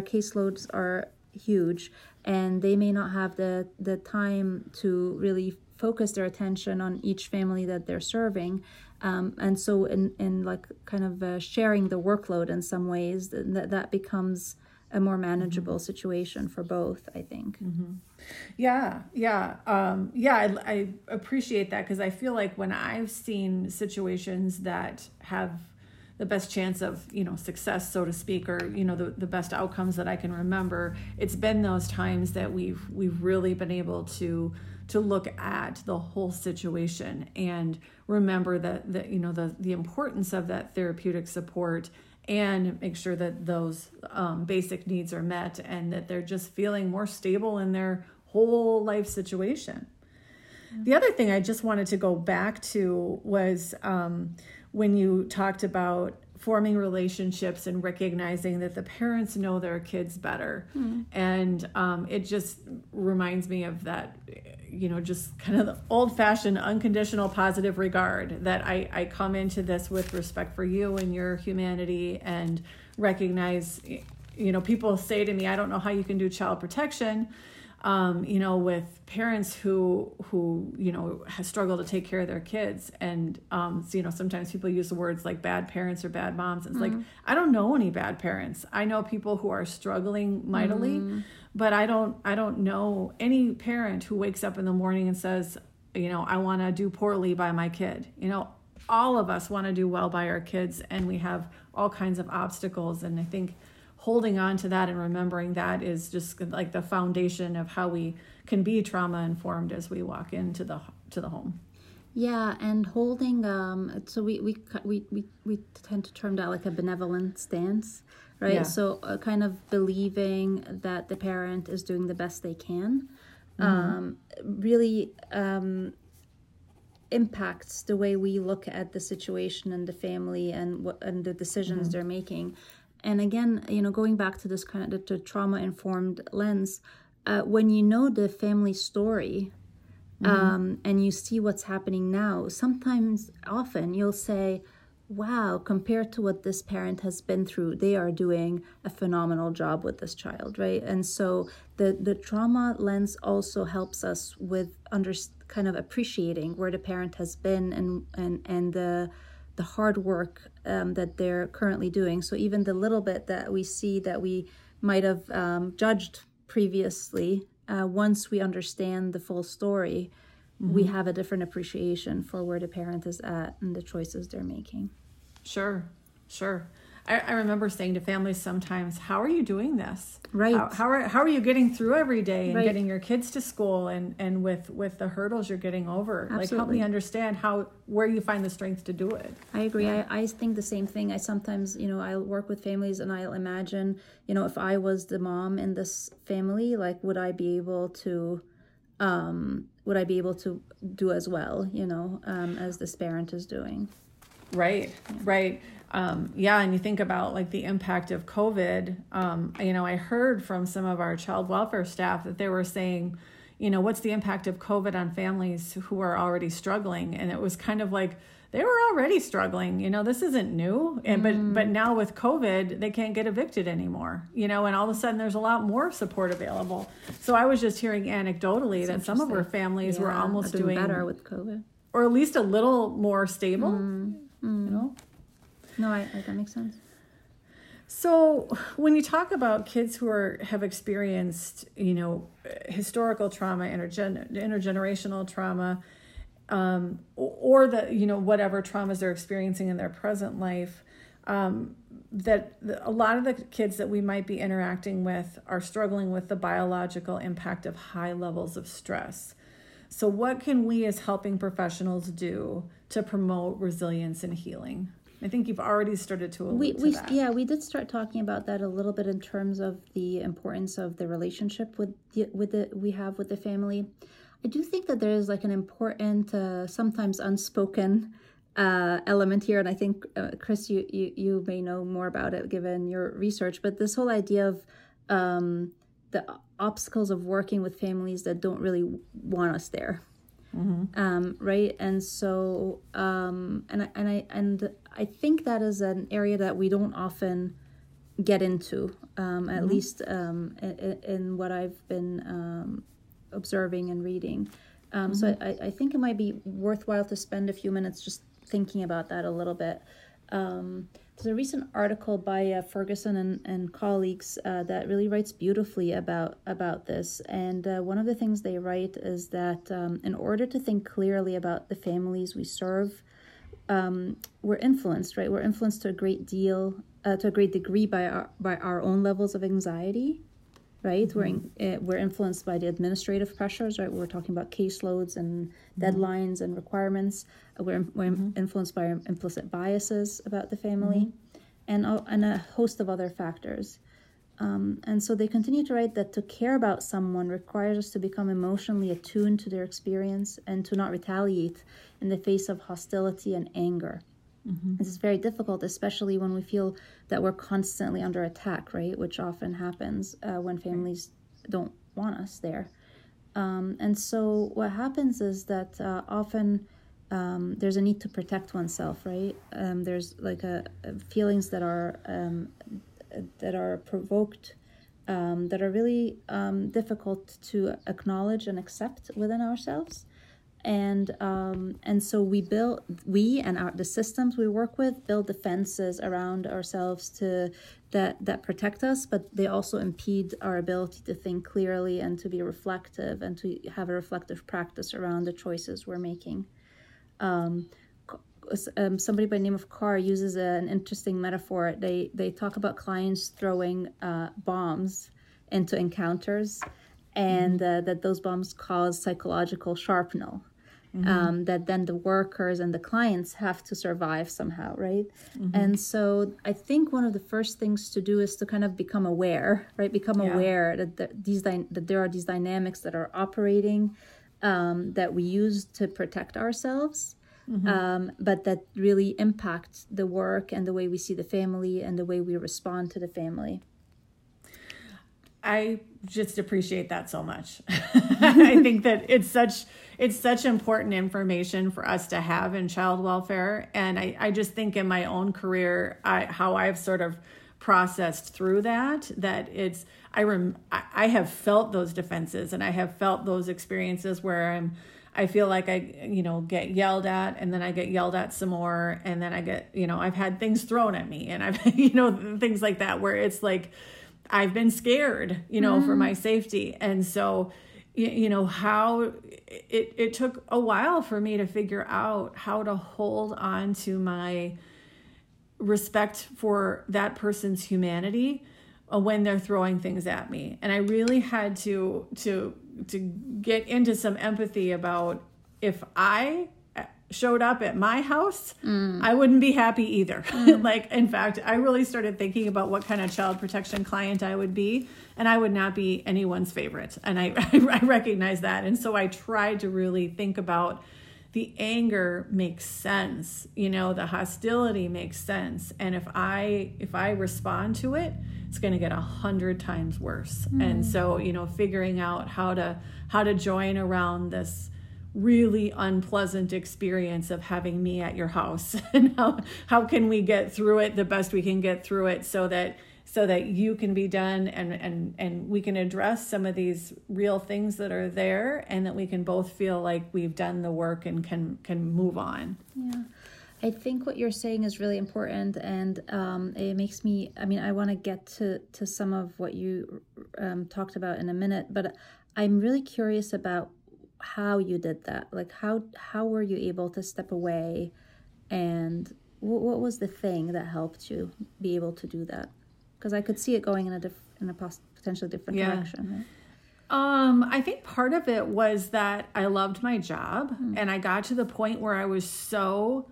caseloads are huge, and they may not have the time to really focus their attention on each family that they're serving. And so in sharing the workload in some ways, that becomes a more manageable situation for both, I think. Mm-hmm. Yeah. I appreciate that, because I feel like when I've seen situations that have the best chance of, you know, success, so to speak, or, you know, the best outcomes that I can remember, it's been those times that we've really been able to look at the whole situation and remember that you know, the importance of that therapeutic support, and make sure that those basic needs are met, and that they're just feeling more stable in their whole life situation. Mm-hmm. The other thing I just wanted to go back to was when you talked about forming relationships and recognizing that the parents know their kids better. Mm-hmm. And it just reminds me of that, you know, just kind of the old-fashioned unconditional positive regard, that I come into this with respect for you and your humanity, and recognize, you know, people say to me, I don't know how you can do child protection, you know, with parents who, you know, struggle to take care of their kids. And, so, you know, sometimes people use the words like bad parents or bad moms. It's like, I don't know any bad parents. I know people who are struggling mightily, but I don't know any parent who wakes up in the morning and says, you know, I want to do poorly by my kid. You know, all of us want to do well by our kids, and we have all kinds of obstacles. And I think holding on to that and remembering that is just like the foundation of how we can be trauma informed as we walk into the home. Yeah, and holding. So we tend to term that like a benevolent stance, right? Yeah. So kind of believing that the parent is doing the best they can, really impacts the way we look at the situation and the family and the decisions they're making. And again, you know, going back to this kind of the trauma-informed lens, when you know the family story and you see what's happening now, often you'll say, wow, compared to what this parent has been through, they are doing a phenomenal job with this child, right? And so the trauma lens also helps us with kind of appreciating where the parent has been and the hard work that they're currently doing. So even the little bit that we see that we might have judged previously, once we understand the full story, we have a different appreciation for where the parent is at and the choices they're making. Sure. I remember saying to families sometimes, how are you doing this? Right. How are you getting through every day and getting your kids to school and with the hurdles you're getting over? Absolutely. Like, help me understand where you find the strength to do it. I agree. Yeah. I think the same thing. I sometimes, I'll work with families and I'll imagine, if I was the mom in this family, like, would I be able to do as well, as this parent is doing? Right. Yeah. Right. And you think about like the impact of COVID, I heard from some of our child welfare staff that they were saying, what's the impact of COVID on families who are already struggling? And it was kind of like, they were already struggling, this isn't new. And, but now with COVID, they can't get evicted anymore, and all of a sudden there's a lot more support available. So I was just hearing anecdotally that some of our families were almost doing better with COVID, or at least a little more stable, No, that makes sense. So when you talk about kids who have experienced, historical trauma, intergenerational trauma, or the, whatever traumas they're experiencing in their present life, a lot of the kids that we might be interacting with are struggling with the biological impact of high levels of stress. So what can we as helping professionals do to promote resilience and healing? I think you've already started to allude to that. Yeah, we did start talking about that a little bit in terms of the importance of the relationship we have with the family. I do think that there is like an important, sometimes unspoken element here, and I think Chris, you may know more about it given your research. But this whole idea of the obstacles of working with families that don't really want us there. Mm-hmm. Right. And so, I think that is an area that we don't often get into, at least, in what I've been, observing and reading. So I think it might be worthwhile to spend a few minutes just thinking about that a little bit. There's a recent article by Ferguson and colleagues that really writes beautifully about this. And one of the things they write is that in order to think clearly about the families we serve, we're influenced, right? We're influenced to a great degree by our own levels of anxiety, right? Mm-hmm. We're influenced by the administrative pressures, right? We're talking about caseloads and deadlines and requirements. We're influenced by our implicit biases about the family, and a host of other factors. And so they continue to write that to care about someone requires us to become emotionally attuned to their experience and to not retaliate in the face of hostility and anger. Mm-hmm. This is very difficult, especially when we feel that we're constantly under attack, right? Which often happens when families don't want us there. And so what happens is that often there's a need to protect oneself, right? There's like feelings that are provoked, that are really difficult to acknowledge and accept within ourselves. And so the systems we work with build defenses around ourselves that protect us, but they also impede our ability to think clearly and to be reflective and to have a reflective practice around the choices we're making. Somebody by the name of Carr uses an interesting metaphor. They talk about clients throwing bombs into encounters, and that those bombs cause psychological shrapnel. That then the workers and the clients have to survive somehow, right? Mm-hmm. And so I think one of the first things to do is to kind of become aware, right? Aware that there are these dynamics that are operating, that we use to protect ourselves, but that really impact the work and the way we see the family and the way we respond to the family. I just appreciate that so much. I think that it's such important information for us to have in child welfare. And I just think in my own career, how I've sort of processed through that it's, I have felt those defenses, and I have felt those experiences where I feel like I get yelled at, and then I get yelled at some more. And then I get, I've had things thrown at me, and I've, things like that, where it's like, I've been scared, for my safety. And so, how it took a while for me to figure out how to hold on to my respect for that person's humanity when they're throwing things at me. And I really had to get into some empathy about if I showed up at my house, I wouldn't be happy either. Like, in fact, I really started thinking about what kind of child protection client I would be, and I would not be anyone's favorite. And I recognize that. And so I tried to really think about the anger makes sense, you know, the hostility makes sense. And if I respond to it, it's going to get 100 times worse. And so, you know, figuring out how to join around this really unpleasant experience of having me at your house, and how can we get through it the best we can get through it so that you can be done and we can address some of these real things that are there, and that we can both feel like we've done the work and can move on. Yeah. I think what you're saying is really important, and it makes me, I mean, I want to get to some of what you talked about in a minute, but I'm really curious about how you did that. Like, how were you able to step away, and what was the thing that helped you be able to do that? Because I could see it going in a potentially different direction. Right? I think part of it was that I loved my job, and I got to the point where I was so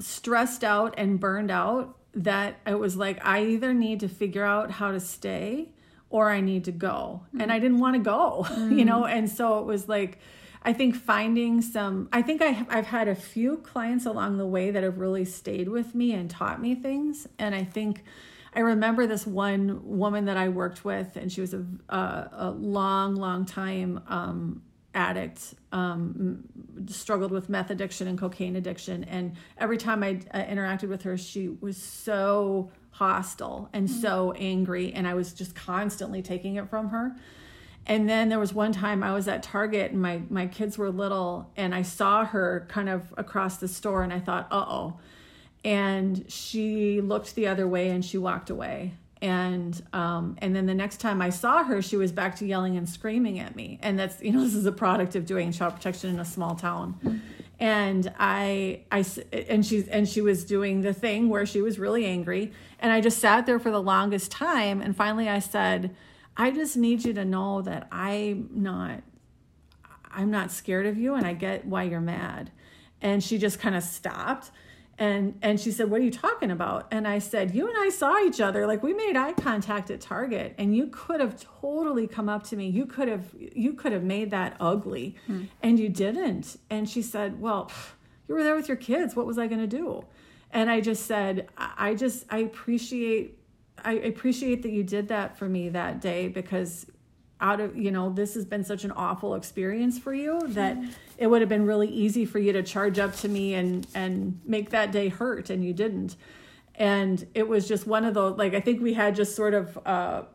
stressed out and burned out that I was like, I either need to figure out how to stay or I need to go. And I didn't want to go, you know? And so it was like, I think finding some, I think I've had a few clients along the way that have really stayed with me and taught me things. And I think I remember this one woman that I worked with, and she was a long, long time addict, struggled with meth addiction and cocaine addiction. And every time I interacted with her, she was so hostile and so angry. And I was just constantly taking it from her. And then there was one time I was at Target, and my kids were little, and I saw her kind of across the store, and I thought, uh-oh. And she looked the other way and she walked away. And then the next time I saw her, she was back to yelling and screaming at me. And that's, you know, this is a product of doing child protection in a small town. And she was doing the thing where she was really angry. And I just sat there for the longest time. And finally I said, I just need you to know that I'm not scared of you, and I get why you're mad. And she just kind of stopped. And she said, what are you talking about? And I said, you and I saw each other. Like, we made eye contact at Target, and you could have totally come up to me. You could have made that ugly, and you didn't. And she said, well, you were there with your kids. What was I going to do? And I just said, I appreciate that you did that for me that day, because out of, you know, this has been such an awful experience for you that it would have been really easy for you to charge up to me and make that day hurt, and you didn't. And it was just one of those, like, I think we had just sort of,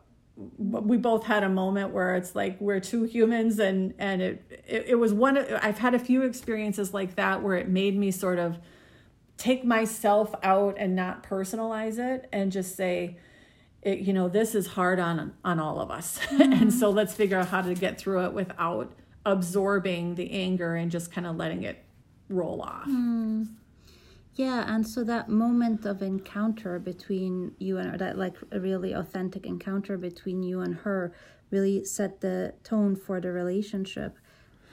we both had a moment where it's like, we're two humans, and it was one of, I've had a few experiences like that where it made me sort of take myself out and not personalize it, and just say, it, you know, this is hard on all of us. And so let's figure out how to get through it without absorbing the anger and just kind of letting it roll off. Yeah. And so that moment of encounter between you and her, that like a really authentic encounter between you and her, really set the tone for the relationship.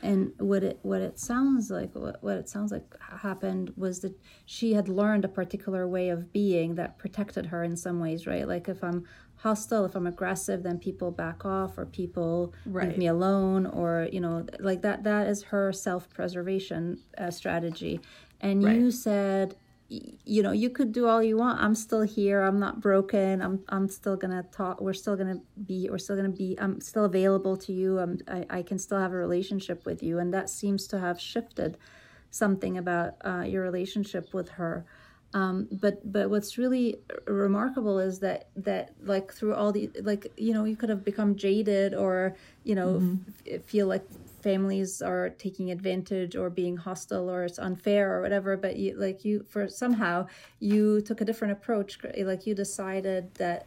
And what it sounds like happened was that she had learned a particular way of being that protected her in some ways, right? Like, if I'm hostile, if I'm aggressive, then people back off, or people leave me alone, or, you know, like that. That is her self-preservation strategy. And you said, you know, you could do all you want. I'm still here. I'm not broken. I'm still gonna talk. We're still gonna be. I'm still available to you. I can still have a relationship with you. And that seems to have shifted something about your relationship with her. But what's really remarkable is that like through all the, like, you know, you could have become jaded, or, you know, feel like families are taking advantage or being hostile or it's unfair or whatever, but you took a different approach. Like, you decided that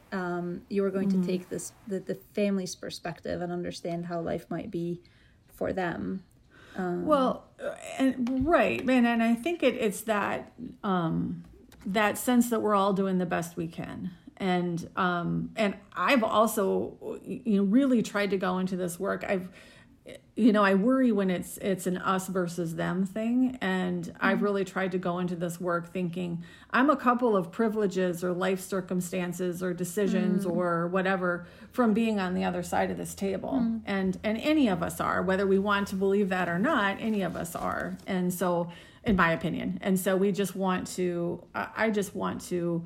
you were going to take this, the family's perspective, and understand how life might be for them. And I think it's that that sense that we're all doing the best we can. And I've also, really tried to go into this work. I worry when it's an us versus them thing. And I've really tried to go into this work thinking I'm a couple of privileges or life circumstances or decisions or whatever from being on the other side of this table. And any of us are, whether we want to believe that or not, any of us are. And so, in my opinion, and so we just want to, I just want to,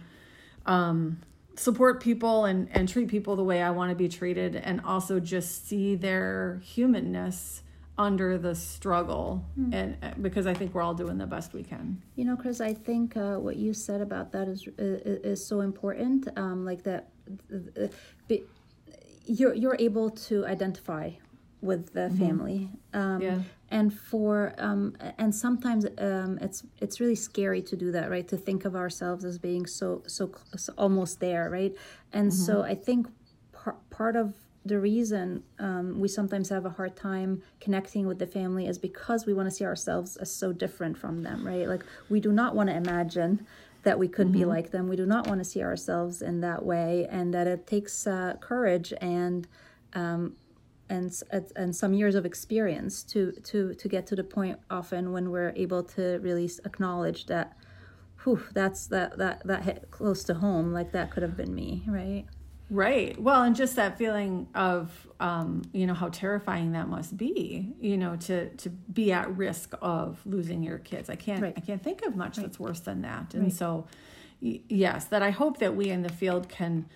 support people and treat people the way I want to be treated, and also just see their humanness under the struggle, and because I think we're all doing the best we can. Chris, I think what you said about that is so important, like that you're able to identify with the family. And for and sometimes it's really scary to do that, right? To think of ourselves as being so almost there, right? And so I think part of the reason we sometimes have a hard time connecting with the family is because we want to see ourselves as so different from them, right? Like, we do not want to imagine that we could be like them. We do not want to see ourselves in that way, and that it takes courage and some years of experience to get to the point often when we're able to really acknowledge that, that hit close to home, like that could have been me, right? Right. Well, and just that feeling of, how terrifying that must be, to be at risk of losing your kids. I can't think of much that's worse than that. And so, yes, that I hope that we in the field can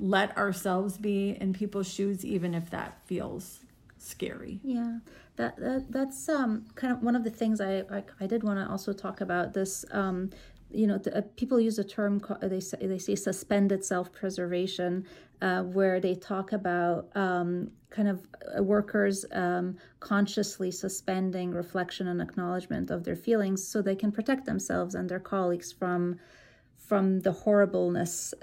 let ourselves be in people's shoes, even if that feels scary. Yeah, that's kind of one of the things I did want to also talk about. This, people use the term, they say suspended self-preservation, where they talk about kind of workers consciously suspending reflection and acknowledgement of their feelings so they can protect themselves and their colleagues from the horribleness,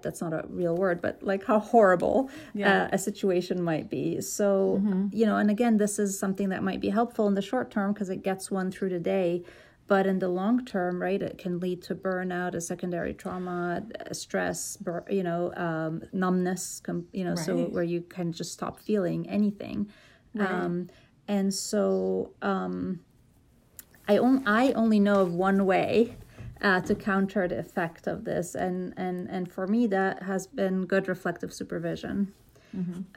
that's not a real word, but like how horrible a situation might be. So, and again, this is something that might be helpful in the short term because it gets one through the day. But in the long term, right, it can lead to burnout, a secondary trauma, stress, numbness, so where you can just stop feeling anything. Right. And so I only know of one way to counter the effect of this, and for me that has been good reflective supervision.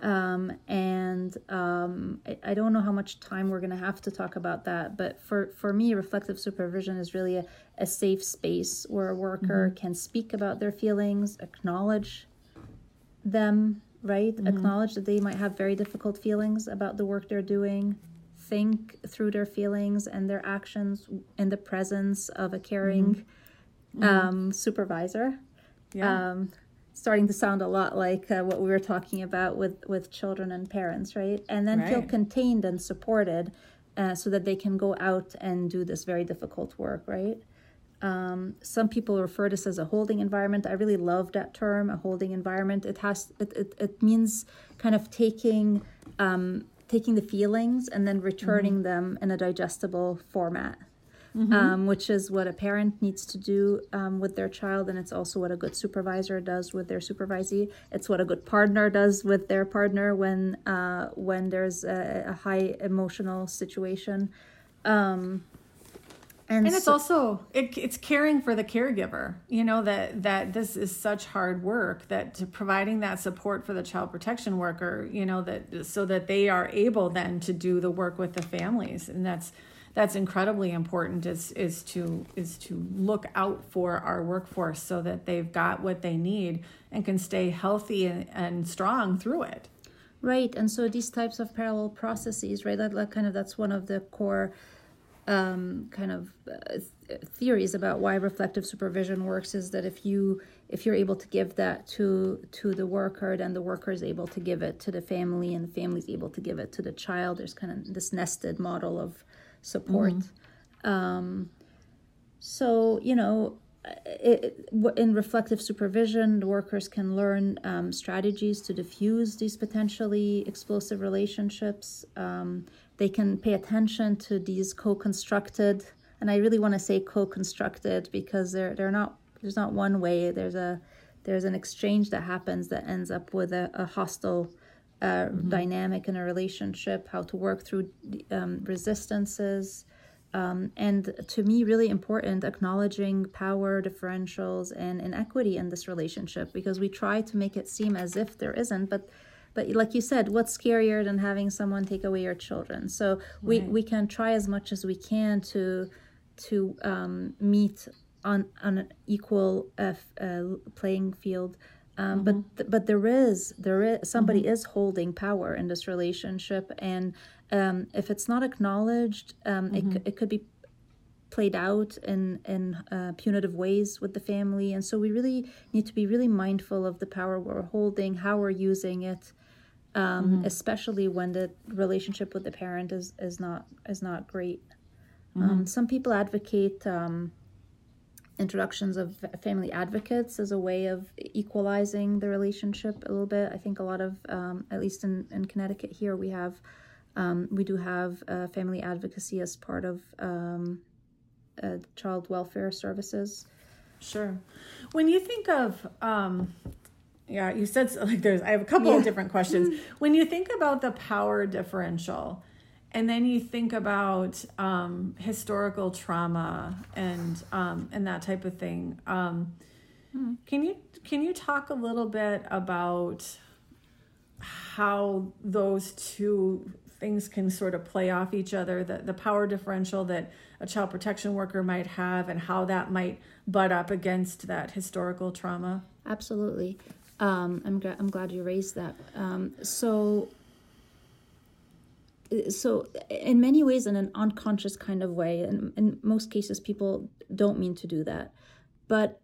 I don't know how much time we're going to have to talk about that, but for me, reflective supervision is really a safe space where a worker can speak about their feelings, acknowledge them, right? Acknowledge that they might have very difficult feelings about the work they're doing. Think through their feelings and their actions in the presence of a caring supervisor. Yeah. Starting to sound a lot like what we were talking about with children and parents, right? And then feel contained and supported so that they can go out and do this very difficult work, right? Some people refer to this as a holding environment. I really love that term, a holding environment. It means kind of taking the feelings and then returning them in a digestible format, which is what a parent needs to do with their child. And it's also what a good supervisor does with their supervisee. It's what a good partner does with their partner when there's a high emotional situation. And it's also, it's caring for the caregiver, that this is such hard work, that to providing that support for the child protection worker, that so that they are able then to do the work with the families. And that's incredibly important is to look out for our workforce so that they've got what they need and can stay healthy and strong through it. Right. And so these types of parallel processes, right, that's one of the core theories about why reflective supervision works, is that if you're able to give that to the worker, then the worker is able to give it to the family, and the family is able to give it to the child. There's kind of this nested model of support. In reflective supervision, the workers can learn strategies to diffuse these potentially explosive relationships. They can pay attention to these co-constructed, and I really want to say co-constructed because they're not There's not one way. There's an exchange that happens that ends up with a hostile dynamic in a relationship, how to work through resistances, and to me really important, acknowledging power differentials and inequity in this relationship, because we try to make it seem as if there isn't, but like you said, what's scarier than having someone take away your children? So we can try as much as we can to meet on an equal playing field, but there is somebody is holding power in this relationship, and if it's not acknowledged, it could be played out in punitive ways with the family. And so we really need to be really mindful of the power we're holding, how we're using it, especially when the relationship with the parent is not great. Some people advocate introductions of family advocates as a way of equalizing the relationship a little bit. I think a lot of, at least in Connecticut here, we do have family advocacy as part of child welfare services. Sure. When you think of, you said like I have a couple of different questions. When you think about the power differential, and then you think about historical trauma and that type of thing. Can you talk a little bit about how those two things can sort of play off each other, the power differential that a child protection worker might have and how that might butt up against that historical trauma? Absolutely. I'm glad you raised that. So in many ways, in an unconscious kind of way, and in most cases, people don't mean to do that. But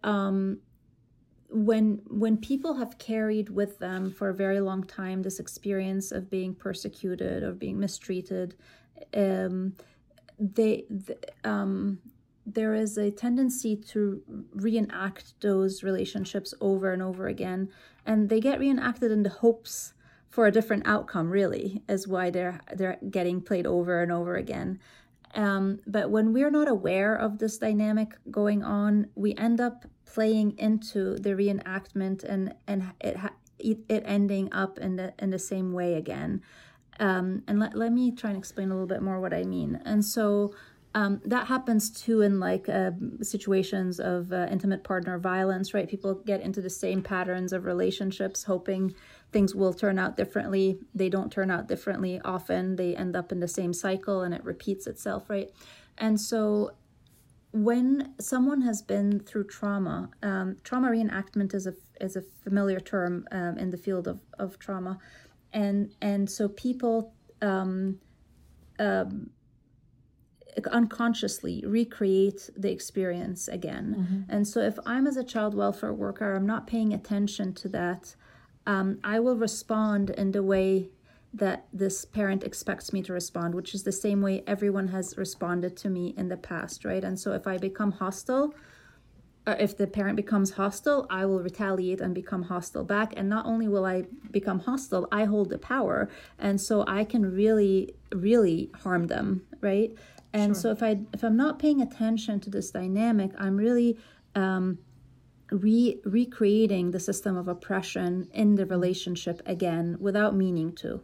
when people have carried with them for a very long time this experience of being persecuted or being mistreated, there is a tendency to reenact those relationships over and over again, and they get reenacted in the hopes for a different outcome, really, is why they're getting played over and over again. But when we're not aware of this dynamic going on, we end up playing into the reenactment and it ending up in the same way again. And let me try and explain a little bit more what I mean. And so that happens too in like situations of intimate partner violence, right? People get into the same patterns of relationships, hoping things will turn out differently. They don't turn out differently often. They end up in the same cycle and it repeats itself, right? And so when someone has been through trauma, trauma reenactment is a familiar term in the field of trauma. And so people unconsciously recreate the experience again. Mm-hmm. And so if I'm as a child welfare worker, I'm not paying attention to that, I will respond in the way that this parent expects me to respond, which is the same way everyone has responded to me in the past, right? And so if I become hostile, if the parent becomes hostile, I will retaliate and become hostile back. And not only will I become hostile, I hold the power. And so I can really, really harm them, right? And sure. So if I'm not paying attention to this dynamic, I'm really recreating the system of oppression in the relationship again without meaning to.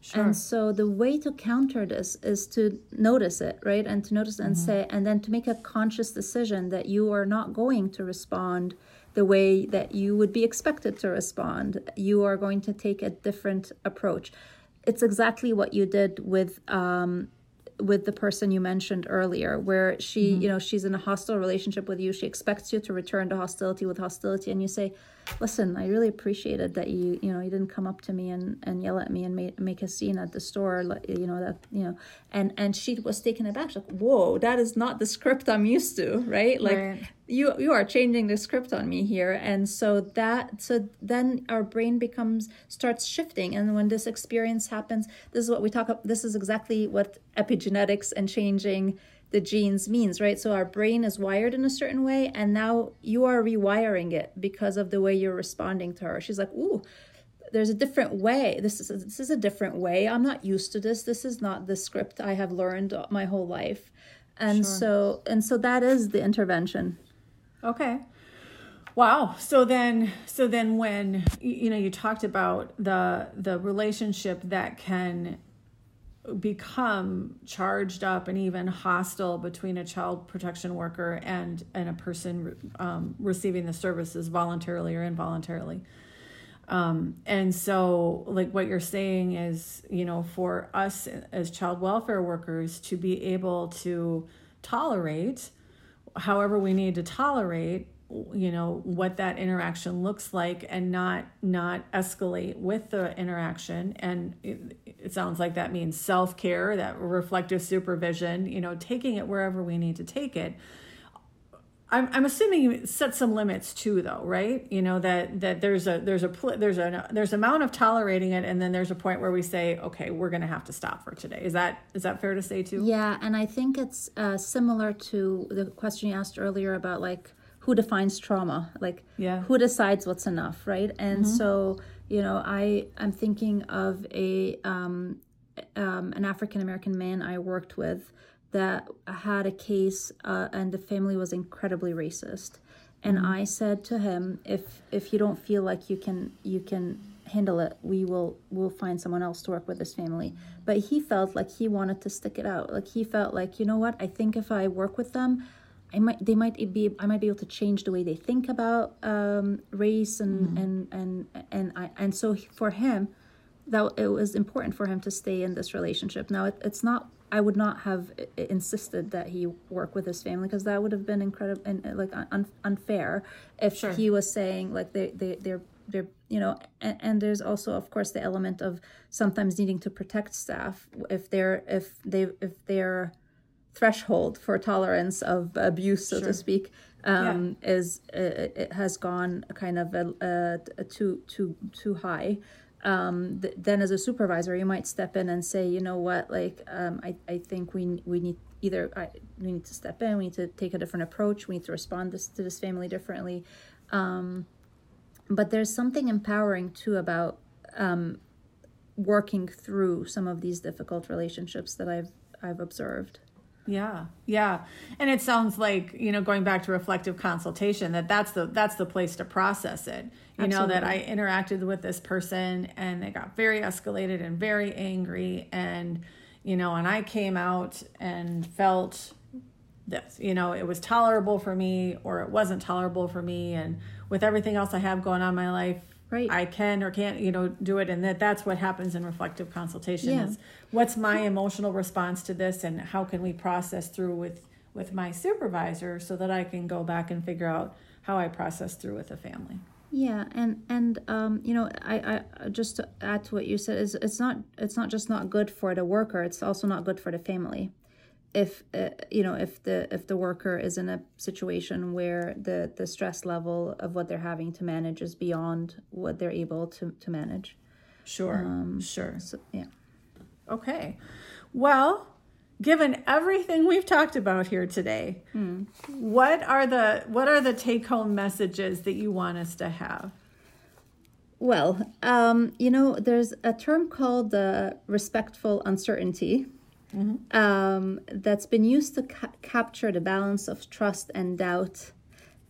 Sure. And so the way to counter this is to notice it, right? And to notice and say, and then to make a conscious decision that you are not going to respond the way that you would be expected to respond. You are going to take a different approach. It's exactly what you did with the person you mentioned earlier, where she, she's in a hostile relationship with you. She expects you to return to hostility with hostility. And you say, listen, I really appreciated that you didn't come up to me and yell at me and make a scene at the store, and she was taken aback. She's like, whoa, that is not the script I'm used to, right? Like you are changing the script on me here. And so then our brain starts shifting. And when this experience happens, this is what we talk about. This is exactly what epigenetics and changing the genes means, right? So our brain is wired in a certain way, and now you are rewiring it because of the way you're responding to her. She's like, ooh, there's a different way. This is a different way. I'm not used to this. This is not the script I have learned my whole life. And so that is the intervention. Okay. Wow. So then when, you talked about the relationship that can become charged up and even hostile between a child protection worker and a person receiving the services voluntarily or involuntarily. And so like what you're saying is, for us as child welfare workers to be able to tolerate however we need to tolerate, what that interaction looks like and not escalate with the interaction. And it sounds like that means self-care, that reflective supervision, taking it wherever we need to take it. I'm assuming you set some limits too, though, right? That there's an amount of tolerating it, and then there's a point where we say, okay, we're going to have to stop for today. Is that fair to say too? Yeah, and I think it's similar to the question you asked earlier about who defines trauma, who decides what's enough, right? And mm-hmm. so I'm thinking of a an African American man I worked with that had a case and the family was incredibly racist. And mm-hmm. I said to him, if you don't feel like you can handle it, we'll find someone else to work with this family. But he felt like he wanted to stick it out. Like he felt like, you know what, I think if I work with them, I might be able to change the way they think about race and, mm-hmm. and so for him, that it was important for him to stay in this relationship. Now it's not, I would not have insisted that he work with his family because that would have been incredible and unfair if sure. he was saying they're and there's also of course the element of sometimes needing to protect staff if their threshold for tolerance of abuse, so sure. to speak, it has gone kind of too high. Then as a supervisor, you might step in and say, I think we need we need to step in, we need to take a different approach, we need to respond to this family differently. But there's something empowering too about working through some of these difficult relationships that I've observed. Yeah. And it sounds like, going back to reflective consultation, that's the place to process it. You Absolutely. Know, that I interacted with this person and they got very escalated and very angry and, and I came out and felt this, it was tolerable for me or it wasn't tolerable for me. And with everything else I have going on in my life, right. I can or can't, do it. And that's what happens in reflective consultation is what's my emotional response to this and how can we process through with my supervisor so that I can go back and figure out how I process through with a family. Yeah. And I just to add to what you said is it's not just not good for the worker. It's also not good for the family. If the worker is in a situation where the stress level of what they're having to manage is beyond what they're able to manage. Sure. So, yeah. Okay. Well, given everything we've talked about here today, what are the take-home messages that you want us to have? Well, there's a term called the respectful uncertainty. Mm-hmm. That's been used to capture the balance of trust and doubt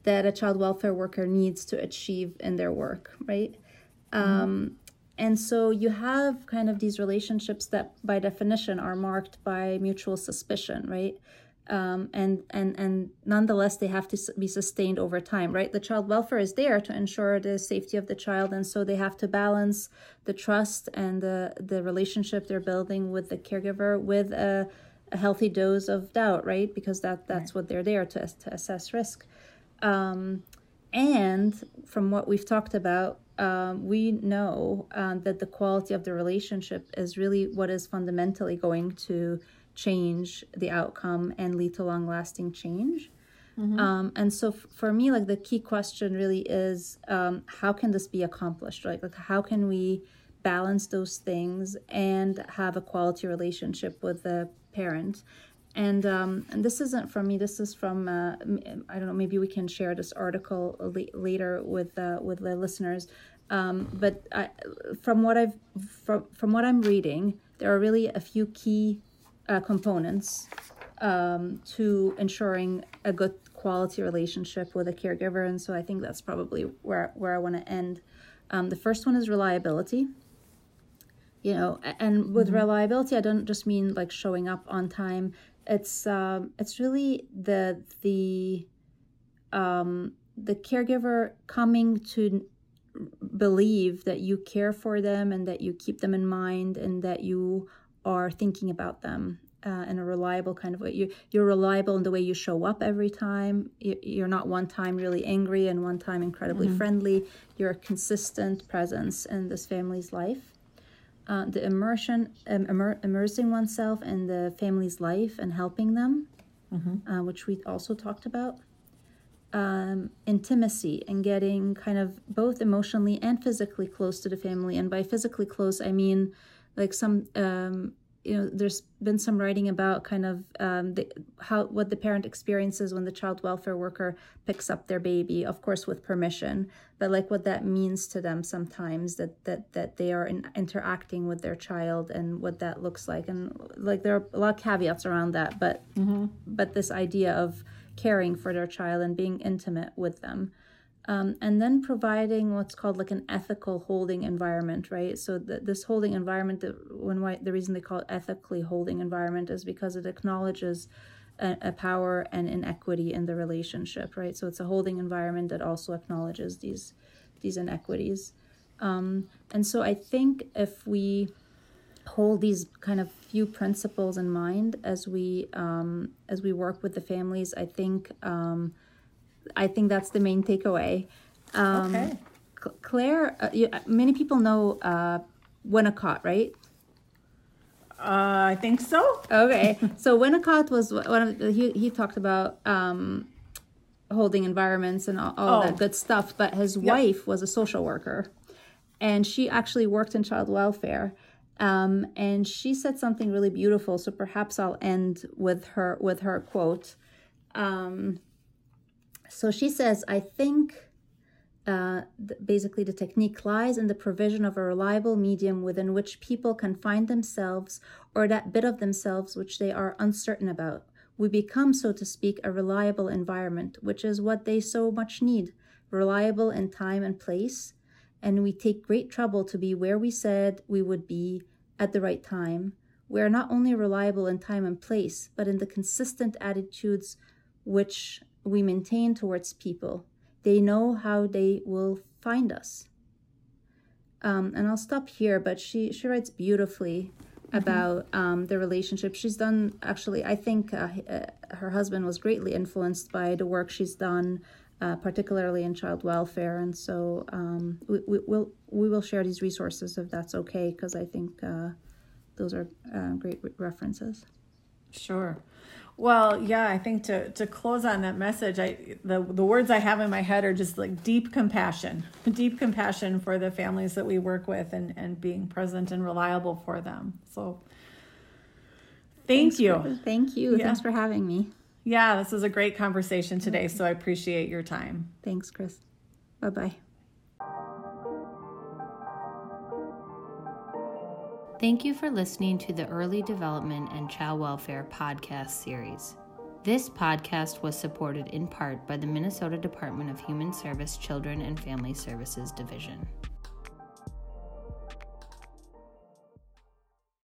that a child welfare worker needs to achieve in their work, right? And so you have kind of these relationships that by definition are marked by mutual suspicion, right? And nonetheless, they have to be sustained over time, right? The child welfare is there to ensure the safety of the child. And so they have to balance the trust and the relationship they're building with the caregiver with a healthy dose of doubt, right? Because that's what they're there to assess risk. And from what we've talked about, we know that the quality of the relationship is really what is fundamentally going to change the outcome and lead to long-lasting change. Mm-hmm. And so for me, the key question really is how can this be accomplished, right? How can we balance those things and have a quality relationship with the parent? And this isn't from me. This is from I don't know. Maybe we can share this article later with the listeners. But from what I'm reading, there are really a few key components to ensuring a good quality relationship with a caregiver. And so I think that's probably where I want to end. The first one is reliability. You know, and with reliability, I don't just mean like showing up on time. It's really the caregiver coming to believe that you care for them and that you keep them in mind and that you are thinking about them in a reliable kind of way. You're reliable in the way you show up every time. You're not one time really angry and one time incredibly friendly. You're a consistent presence in this family's life. The immersing oneself in the family's life and helping them, which we also talked about. Intimacy and getting kind of both emotionally and physically close to the family. And by physically close, I mean like some, you know, there's been some writing about kind of what the parent experiences when the child welfare worker picks up their baby, of course, with permission, but like what that means to them sometimes that they are interacting with their child and what that looks like. And like there are a lot of caveats around that, but this idea of caring for their child and being intimate with them. And then providing what's called like an ethical holding environment, right? So this holding environment, the reason they call it ethically holding environment is because it acknowledges a power and inequity in the relationship, right? So it's a holding environment that also acknowledges these inequities. And so I think if we hold these kind of few principles in mind as we work with the families, I think that's the main takeaway. Okay. Claire, many people know Winnicott, right? I think so. Okay, so Winnicott was one of he talked about holding environments and all that good stuff. But his wife was a social worker, and she actually worked in child welfare. And she said something really beautiful. So perhaps I'll end with her quote. So she says, I think basically the technique lies in the provision of a reliable medium within which people can find themselves or that bit of themselves which they are uncertain about. We become, so to speak, a reliable environment, which is what they so much need, reliable in time and place. And we take great trouble to be where we said we would be at the right time. We are not only reliable in time and place, but in the consistent attitudes which we maintain towards people. They know how they will find us. And I'll stop here, but she writes beautifully about the relationship. She's done, actually, I think her husband was greatly influenced by the work she's done, particularly in child welfare, and so we will share these resources if that's okay, because I think those are great references. Sure. Well, yeah, I think to close on that message, the words I have in my head are just like deep compassion for the families that we work with, and being present and reliable for them. So, thank you. Thank you. Yeah. Thanks for having me. Yeah, this was a great conversation today, so I appreciate your time. Thanks, Chris. Bye-bye. Thank you for listening to the Early Development and Child Welfare podcast series. This podcast was supported in part by the Minnesota Department of Human Service Children and Family Services Division.